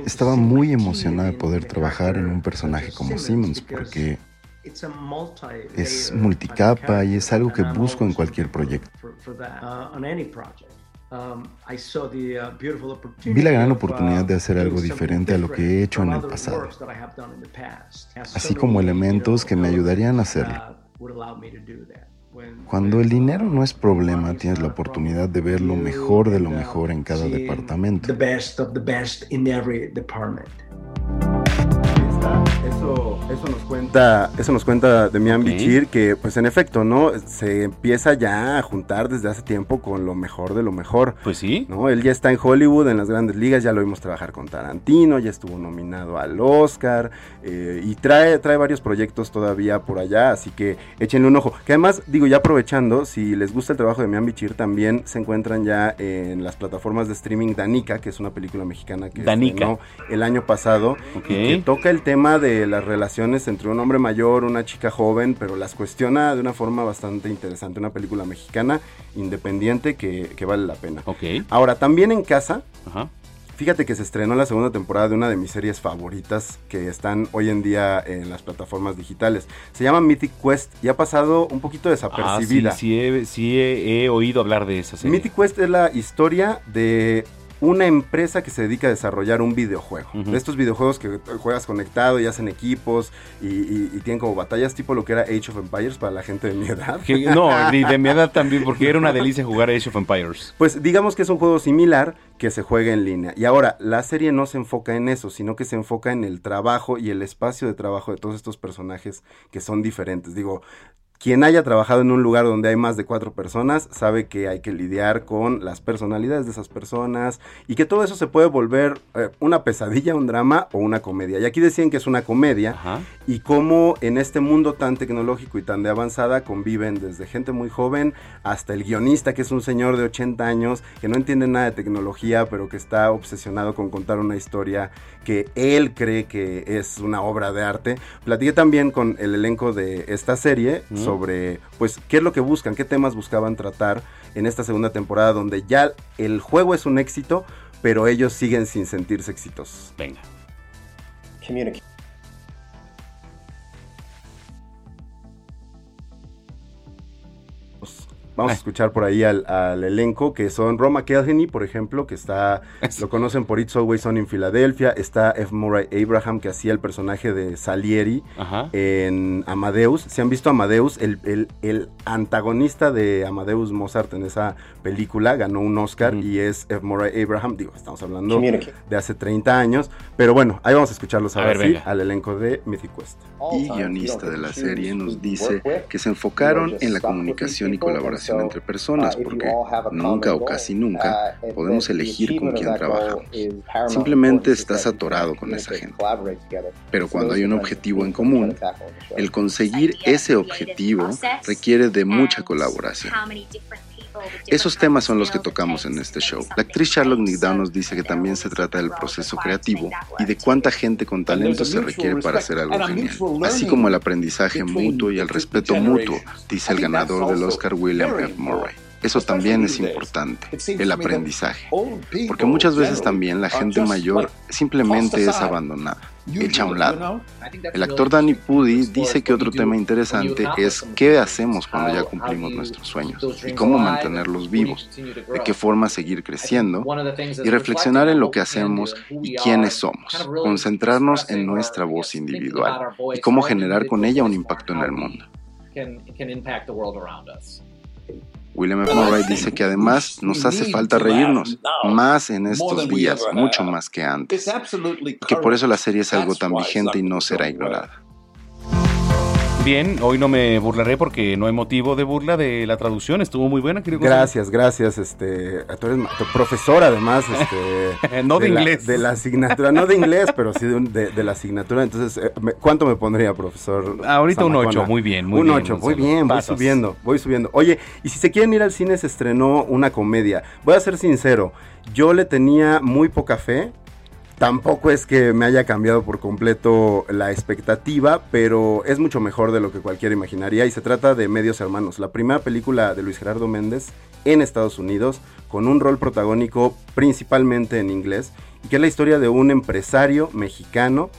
Estaba muy emocionada de poder trabajar en un personaje como Simmons porque es multicapa y es algo que busco en cualquier proyecto. Vi la gran oportunidad de hacer algo diferente a lo que he hecho en el pasado, así como elementos que me ayudarían a hacerlo. Cuando el dinero no es problema, tienes la oportunidad de ver lo mejor de lo mejor en cada departamento. Eso, eso nos cuenta, eso nos cuenta Demián okay. Bichir, que pues en efecto, ¿no? Se empieza ya a juntar desde hace tiempo con lo mejor de lo mejor. Pues sí. ¿No? Él ya está en Hollywood, en las grandes ligas, ya lo vimos trabajar con Tarantino, ya estuvo nominado al Oscar, eh, y trae, trae varios proyectos todavía por allá, así que échenle un ojo. Que además, digo, ya aprovechando, si les gusta el trabajo de Demián Bichir, también se encuentran ya en las plataformas de streaming Danica, que es una película mexicana que estrenó el año pasado, okay. y que toca el tema de las relaciones entre un hombre mayor, una chica joven, pero las cuestiona de una forma bastante interesante, una película mexicana independiente que, que vale la pena. Okay. Ahora, también en casa, ajá. fíjate que se estrenó la segunda temporada de una de mis series favoritas que están hoy en día en las plataformas digitales. Se llama Mythic Quest y ha pasado un poquito desapercibida. Ah, sí, sí, he, sí he, he oído hablar de esa serie. Mythic Quest es la historia de... una empresa que se dedica a desarrollar un videojuego. Uh-huh. De estos videojuegos que juegas conectado y hacen equipos y, y, y tienen como batallas tipo lo que era Age of Empires para la gente de mi edad. Que, no, ni de mi edad también, porque era una delicia jugar Age of Empires. Pues digamos que es un juego similar que se juega en línea. Y ahora, la serie no se enfoca en eso, sino que se enfoca en el trabajo y el espacio de trabajo de todos estos personajes que son diferentes. Digo... Quien haya trabajado en un lugar donde hay más de cuatro personas sabe que hay que lidiar con las personalidades de esas personas y que todo eso se puede volver eh, una pesadilla, un drama o una comedia. Y aquí decían que es una comedia. Ajá. Y cómo en este mundo tan tecnológico y tan de avanzada conviven desde gente muy joven hasta el guionista, que es un señor de ochenta años que no entiende nada de tecnología pero que está obsesionado con contar una historia que él cree que es una obra de arte. Platiqué también con el elenco de esta serie. Mm. Sobre, pues, qué es lo que buscan, qué temas buscaban tratar en esta segunda temporada donde ya el juego es un éxito, pero ellos siguen sin sentirse exitosos. Venga. Comunique. Vamos a escuchar por ahí al, al elenco, que son Roma Kelheny, por ejemplo, que está, lo conocen por It's Always Sunny en Filadelfia. Está F. Murray Abraham, que hacía el personaje de Salieri, ajá, en Amadeus. Si han visto Amadeus, el, el, el antagonista de Amadeus Mozart en esa película ganó un Oscar, mm. y es F. Murray Abraham. Digo, estamos hablando de hace treinta años, pero bueno, ahí vamos a escucharlos a, a ver, ver sí, al elenco de Mythic Quest. Y guionista de la serie nos dice que se enfocaron en la comunicación y colaboración entre personas, porque nunca o casi nunca podemos elegir con quién trabajamos. Simplemente estás atorado con esa gente. Pero cuando hay un objetivo en común, el conseguir ese objetivo requiere de mucha colaboración. Esos temas son los que tocamos en este show. La actriz Charlotte Nigdau nos dice que también se trata del proceso creativo y de cuánta gente con talento se requiere para hacer algo genial, así como el aprendizaje mutuo y el respeto mutuo, dice el ganador del Oscar William F. Murray. Eso también es importante, el aprendizaje, porque muchas veces también la gente mayor simplemente es abandonada, hecha a un lado. El actor Danny Pudi dice que otro tema interesante es qué hacemos cuando ya cumplimos nuestros sueños y cómo mantenerlos vivos, de qué forma seguir creciendo y reflexionar en lo que hacemos y quiénes somos, concentrarnos en nuestra voz individual y cómo generar con ella un impacto en el mundo. William F. Murray dice que además nos hace falta reírnos, más en estos días, mucho más que antes, que por eso la serie es algo tan vigente y no será ignorada. Bien, hoy no me burlaré porque no hay motivo de burla de la traducción, estuvo muy buena. Gracias, cosa. gracias, este, tú eres profesora además, este, no de, de inglés, la, de la asignatura, no de inglés, pero sí de, de, de la asignatura. Entonces, ¿cuánto me pondría, profesor? Ahorita Zamacona? un ocho, muy bien, muy un bien, ocho, muy bien, voy subiendo, voy subiendo. Oye, y si se quieren ir al cine se estrenó una comedia. Voy a ser sincero, yo le tenía muy poca fe. Tampoco es que me haya cambiado por completo la expectativa, pero es mucho mejor de lo que cualquiera imaginaría, y se trata de Medios Hermanos, la primera película de Luis Gerardo Méndez en Estados Unidos, con un rol protagónico principalmente en inglés, y que es la historia de un empresario mexicano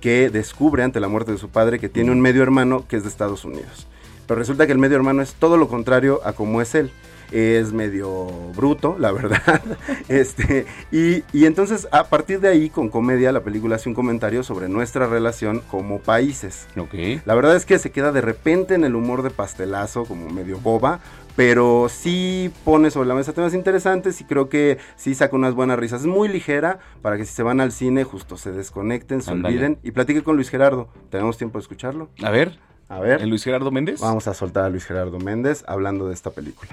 que descubre ante la muerte de su padre que tiene un medio hermano que es de Estados Unidos. Pero resulta que el medio hermano es todo lo contrario a como es él. Es medio bruto, la verdad. Este, y, y entonces, a partir de ahí, con comedia, la película hace un comentario sobre nuestra relación como países. Okay. La verdad es que se queda de repente en el humor de pastelazo, como medio boba, pero sí pone sobre la mesa temas interesantes y creo que sí saca unas buenas risas. Es muy ligera para que si se van al cine, justo se desconecten, se Andale. olviden y platiquen con Luis Gerardo. ¿Tenemos tiempo de escucharlo? A ver, a ver. ¿El Luis Gerardo Méndez? Vamos a soltar a Luis Gerardo Méndez hablando de esta película.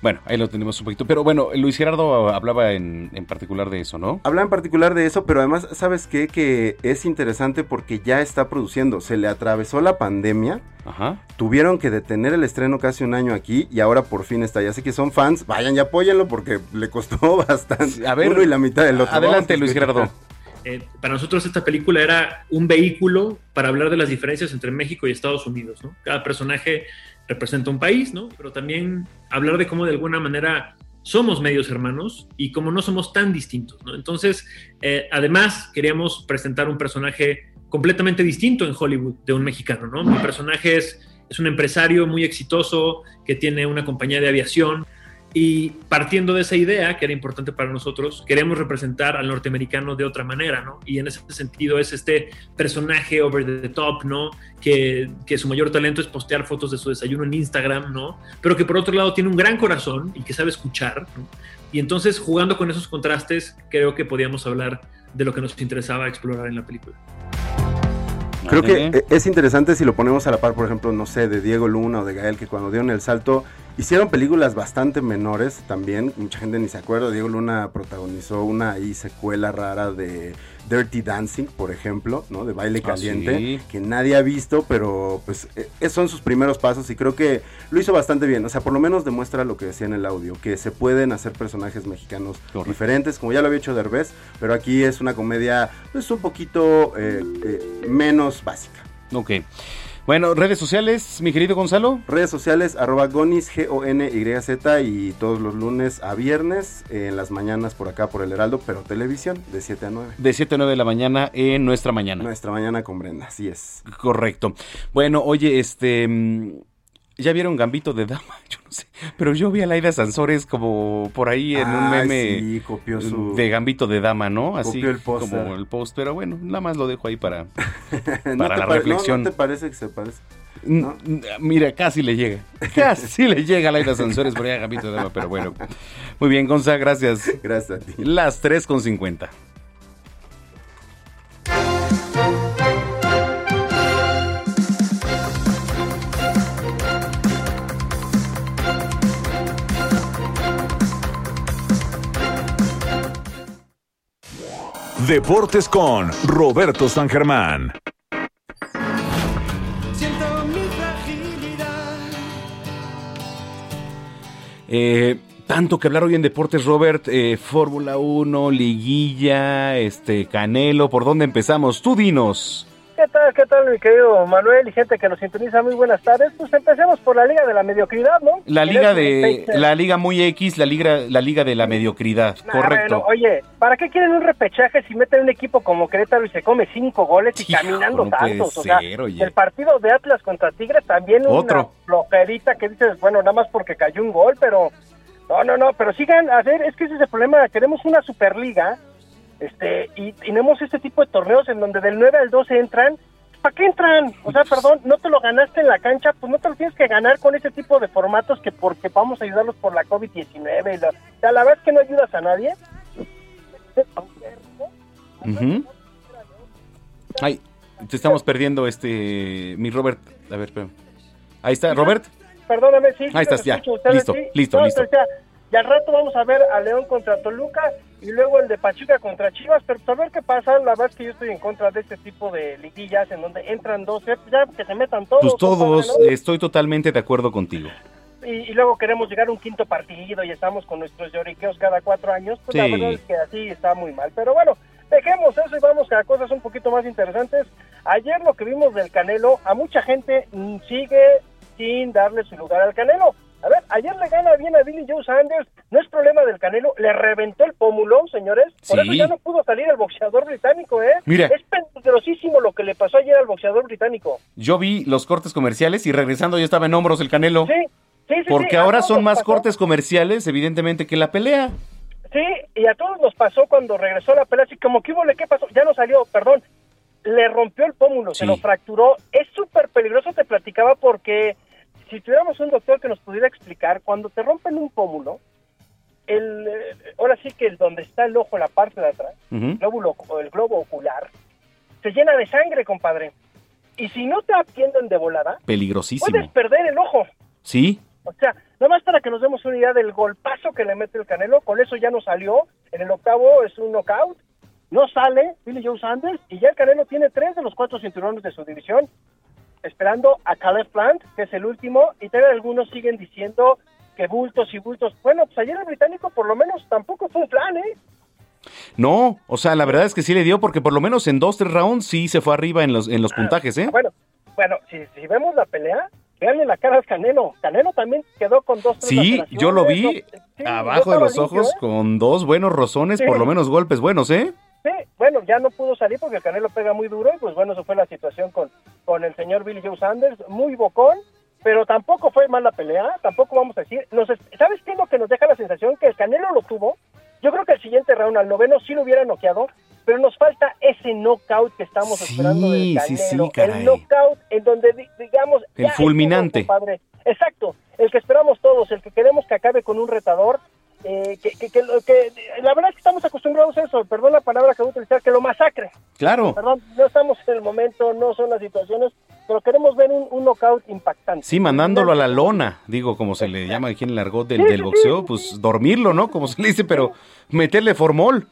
Bueno, ahí lo tenemos un poquito, pero bueno, Luis Gerardo hablaba en, en particular de eso, ¿no? Hablaba en particular de eso, pero además, ¿sabes qué? Que es interesante porque ya está produciendo, se le atravesó la pandemia, ajá, tuvieron que detener el estreno casi un año aquí y ahora por fin está, ya sé que son fans, vayan y apóyenlo porque le costó bastante, a ver, uno y la mitad del otro. Adelante, Luis Gerardo. Eh, para nosotros esta película era un vehículo para hablar de las diferencias entre México y Estados Unidos, ¿no? Cada personaje representa un país, ¿no? Pero también hablar de cómo de alguna manera somos medios hermanos y cómo no somos tan distintos, ¿no? Entonces, eh, además queríamos presentar un personaje completamente distinto en Hollywood de un mexicano, ¿no? Mi personaje es, es un empresario muy exitoso que tiene una compañía de aviación y partiendo de esa idea, que era importante para nosotros, queremos representar al norteamericano de otra manera, ¿no? Y en ese sentido es este personaje over the top, ¿no? Que, que su mayor talento es postear fotos de su desayuno en Instagram, ¿no? Pero que por otro lado tiene un gran corazón y que sabe escuchar, ¿no? Y entonces, jugando con esos contrastes, creo que podíamos hablar de lo que nos interesaba explorar en la película. Creo que es interesante si lo ponemos a la par, por ejemplo, no sé, de Diego Luna o de Gael, que cuando dieron el salto hicieron películas bastante menores también, mucha gente ni se acuerda. Diego Luna protagonizó una ahí secuela rara de Dirty Dancing, por ejemplo, ¿no? De baile caliente, ah, ¿sí? Que nadie ha visto, pero pues eh, son sus primeros pasos y creo que lo hizo bastante bien. O sea, por lo menos demuestra lo que decía en el audio, que se pueden hacer personajes mexicanos Correcto. diferentes, como ya lo había hecho Derbez, pero aquí es una comedia pues un poquito eh, eh, menos básica. Ok. Bueno, redes sociales, mi querido Gonzalo. Redes sociales, arroba Goniz, G O N Y Z, y todos los lunes a viernes, en las mañanas por acá por El Heraldo, pero televisión, de siete a nueve. De siete a nueve de la mañana en Nuestra Mañana. Nuestra Mañana con Brenda, así es. Correcto. Bueno, oye, este... ¿Ya vieron Gambito de Dama? Yo no sé. Pero yo vi a Laida Sansores como por ahí en ah, un meme sí, copió su... de Gambito de Dama, ¿no? Así copió el post, como el post. Pero bueno, nada más lo dejo ahí para, para ¿No la pare... reflexión. No, ¿no te parece que se parece? ¿No? Mira, casi le llega. Casi le llega a Laida Sansores por ahí a Gambito de Dama, pero bueno. Muy bien, Gonza, gracias. Gracias a ti. Las tres con cincuenta. Deportes con Roberto San Germán. Siento mi fragilidad. Eh, tanto que hablar hoy en deportes, Robert, eh, Fórmula uno, liguilla, este Canelo, ¿por dónde empezamos? Tú dinos. ¿Qué tal, qué tal, mi querido Manuel y gente que nos sintoniza? Muy buenas tardes. Pues empecemos por la Liga de la Mediocridad, ¿no? La Liga de la Liga muy X, la Liga la Liga de la Mediocridad, nah, correcto. Bueno, oye, ¿para qué quieren un repechaje si meten un equipo como Querétaro y se come cinco goles y Hijo, caminando no tantos? Ser, o sea, oye. El partido de Atlas contra Tigres también Otro. Una flojerita que dices, bueno, nada más porque cayó un gol, pero no, no, no, pero sigan, a ver, es que ese es el problema, queremos una Superliga, este, y tenemos este tipo de torneos en donde del nueve al doce entran, ¿para qué entran? O sea, perdón, no te lo ganaste en la cancha, pues no te lo tienes que ganar con ese tipo de formatos que porque vamos a ayudarlos por la covid diecinueve, y la, o sea, la verdad es que no ayudas a nadie. Uh-huh. Ay, te estamos perdiendo, este, mi Robert, a ver, espérame. Ahí está, Robert. Perdóname, sí. Ahí estás, ya. Listo, sí. listo, no, listo. Ya, y al rato vamos a ver a León contra Toluca y luego el de Pachuca contra Chivas, pero a ver qué pasa. La verdad es que yo estoy en contra de este tipo de liguillas en donde entran doce, ya que se metan todos. Pues todos, todos estoy totalmente de acuerdo contigo. Y, y luego queremos llegar a un quinto partido y estamos con nuestros lloriqueos cada cuatro años, pues sí. La verdad es que así está muy mal, pero bueno. Dejemos eso y vamos a cosas un poquito más interesantes. Ayer lo que vimos del Canelo, a mucha gente sigue sin darle su lugar al Canelo. A ver, ayer le gana bien a Billy Joe Saunders, no es problema del Canelo, le reventó el pómulo, señores. Por sí. Eso ya no pudo salir el boxeador británico, ¿eh? Mira, es peligrosísimo lo que le pasó ayer al boxeador británico. Yo vi los cortes comerciales y regresando ya estaba en hombros el Canelo. Sí, sí, sí. Porque sí, ahora son más pasó. Cortes comerciales, evidentemente, que la pelea. Sí, y a todos nos pasó cuando regresó la pelea, así como que hubo, ¿qué pasó? Ya no salió, perdón, le rompió el pómulo, sí. Se lo fracturó, es súper peligroso, te platicaba, porque si tuviéramos un doctor que nos pudiera explicar, cuando te rompen un pómulo, el, ahora sí que el donde está el ojo, la parte de atrás, uh-huh. el glóbulo, el globo ocular, se llena de sangre, compadre, y si no te atienden de volada, peligrosísimo, puedes perder el ojo. Sí. O sea, nada más para que nos demos una idea del golpazo que le mete el Canelo, con eso ya no salió, en el octavo es un knockout, no sale Billy Joe Saunders, y ya el Canelo tiene tres de los cuatro cinturones de su división, esperando a Caleb Plant, que es el último, y también algunos siguen diciendo que bultos y bultos. Bueno, pues ayer el británico por lo menos tampoco fue un plan, ¿eh? No, o sea, la verdad es que sí le dio, porque por lo menos en dos, tres rounds sí se fue arriba en los, en los puntajes, ¿eh? Bueno, bueno, si, si vemos la pelea, veanle la cara al Canelo. Canelo también quedó con dos, tres sí, yo lo vi no, sí, abajo de los limpio, ojos, ¿eh? Con dos buenos rozones, sí. Por lo menos golpes buenos, ¿eh? Sí, bueno, ya no pudo salir porque el Canelo pega muy duro y pues bueno, eso fue la situación con, con el señor Billy Joe Saunders, muy bocón, pero tampoco fue mala pelea, tampoco vamos a decir, nos, ¿sabes qué es lo que nos deja la sensación? Que el Canelo lo tuvo, yo creo que el siguiente round, al noveno, sí lo hubiera noqueado, pero nos falta ese knockout que estamos sí, esperando del Canelo, sí, sí, el knockout en donde digamos... El fulminante. Padre. Exacto, el que esperamos todos, el que queremos que acabe con un retador. Eh, que, que, que, que la verdad es que estamos acostumbrados a eso, perdón la palabra que voy a utilizar, que lo masacre. Claro. Perdón, no estamos en el momento, no son las situaciones, pero queremos ver un, un knockout impactante. Sí, mandándolo a la lona, digo, como se le llama aquí en el argot del, sí, del boxeo, sí, sí, pues sí. Dormirlo, ¿no? Como se le dice, pero meterle formol.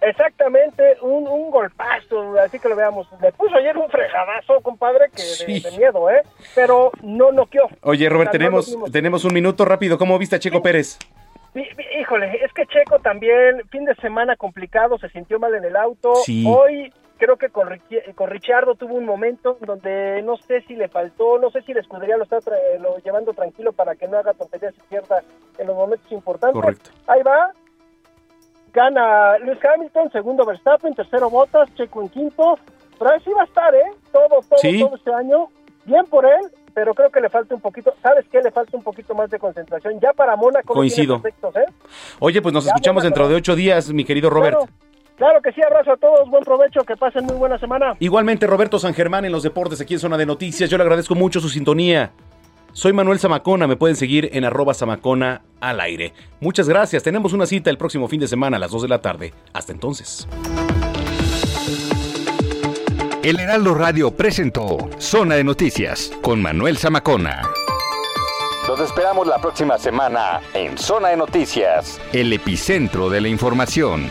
Exactamente, un, un golpazo, así que lo veamos. Le puso ayer un fregadazo, compadre, que sí. de, de miedo, ¿eh? Pero no noqueó. Oye, Robert, tenemos, tenemos un minuto rápido. ¿Cómo viste a Checo sí. Pérez? Híjole, es que Checo también, fin de semana complicado, se sintió mal en el auto. Sí. Hoy creo que con, con Ricciardo tuvo un momento donde no sé si le faltó, no sé si la escudería lo está tra- lo llevando tranquilo para que no haga tonterías izquierdas en los momentos importantes. Correcto. Ahí va, gana Lewis Hamilton, segundo Verstappen, tercero Bottas, Checo en quinto. Pero ahí sí va a estar, ¿eh? Todo, todo, sí. todo este año. Bien por él, pero creo que le falta un poquito, ¿sabes qué? Le falta un poquito más de concentración. Ya para Mónaco... Coincido. Perfectos, ¿eh? Oye, pues nos ya escuchamos Mónaco. Dentro de ocho días, mi querido Robert. Claro, claro que sí, abrazo a todos, buen provecho, que pasen muy buena semana. Igualmente, Roberto San Germán en los deportes, aquí en Zona de Noticias. Yo le agradezco mucho su sintonía. Soy Manuel Zamacona, me pueden seguir en arroba Zamacona al aire. Muchas gracias, tenemos una cita el próximo fin de semana a las dos de la tarde. Hasta entonces. El Heraldo Radio presentó Zona de Noticias con Manuel Zamacona. Los esperamos la próxima semana en Zona de Noticias, el epicentro de la información.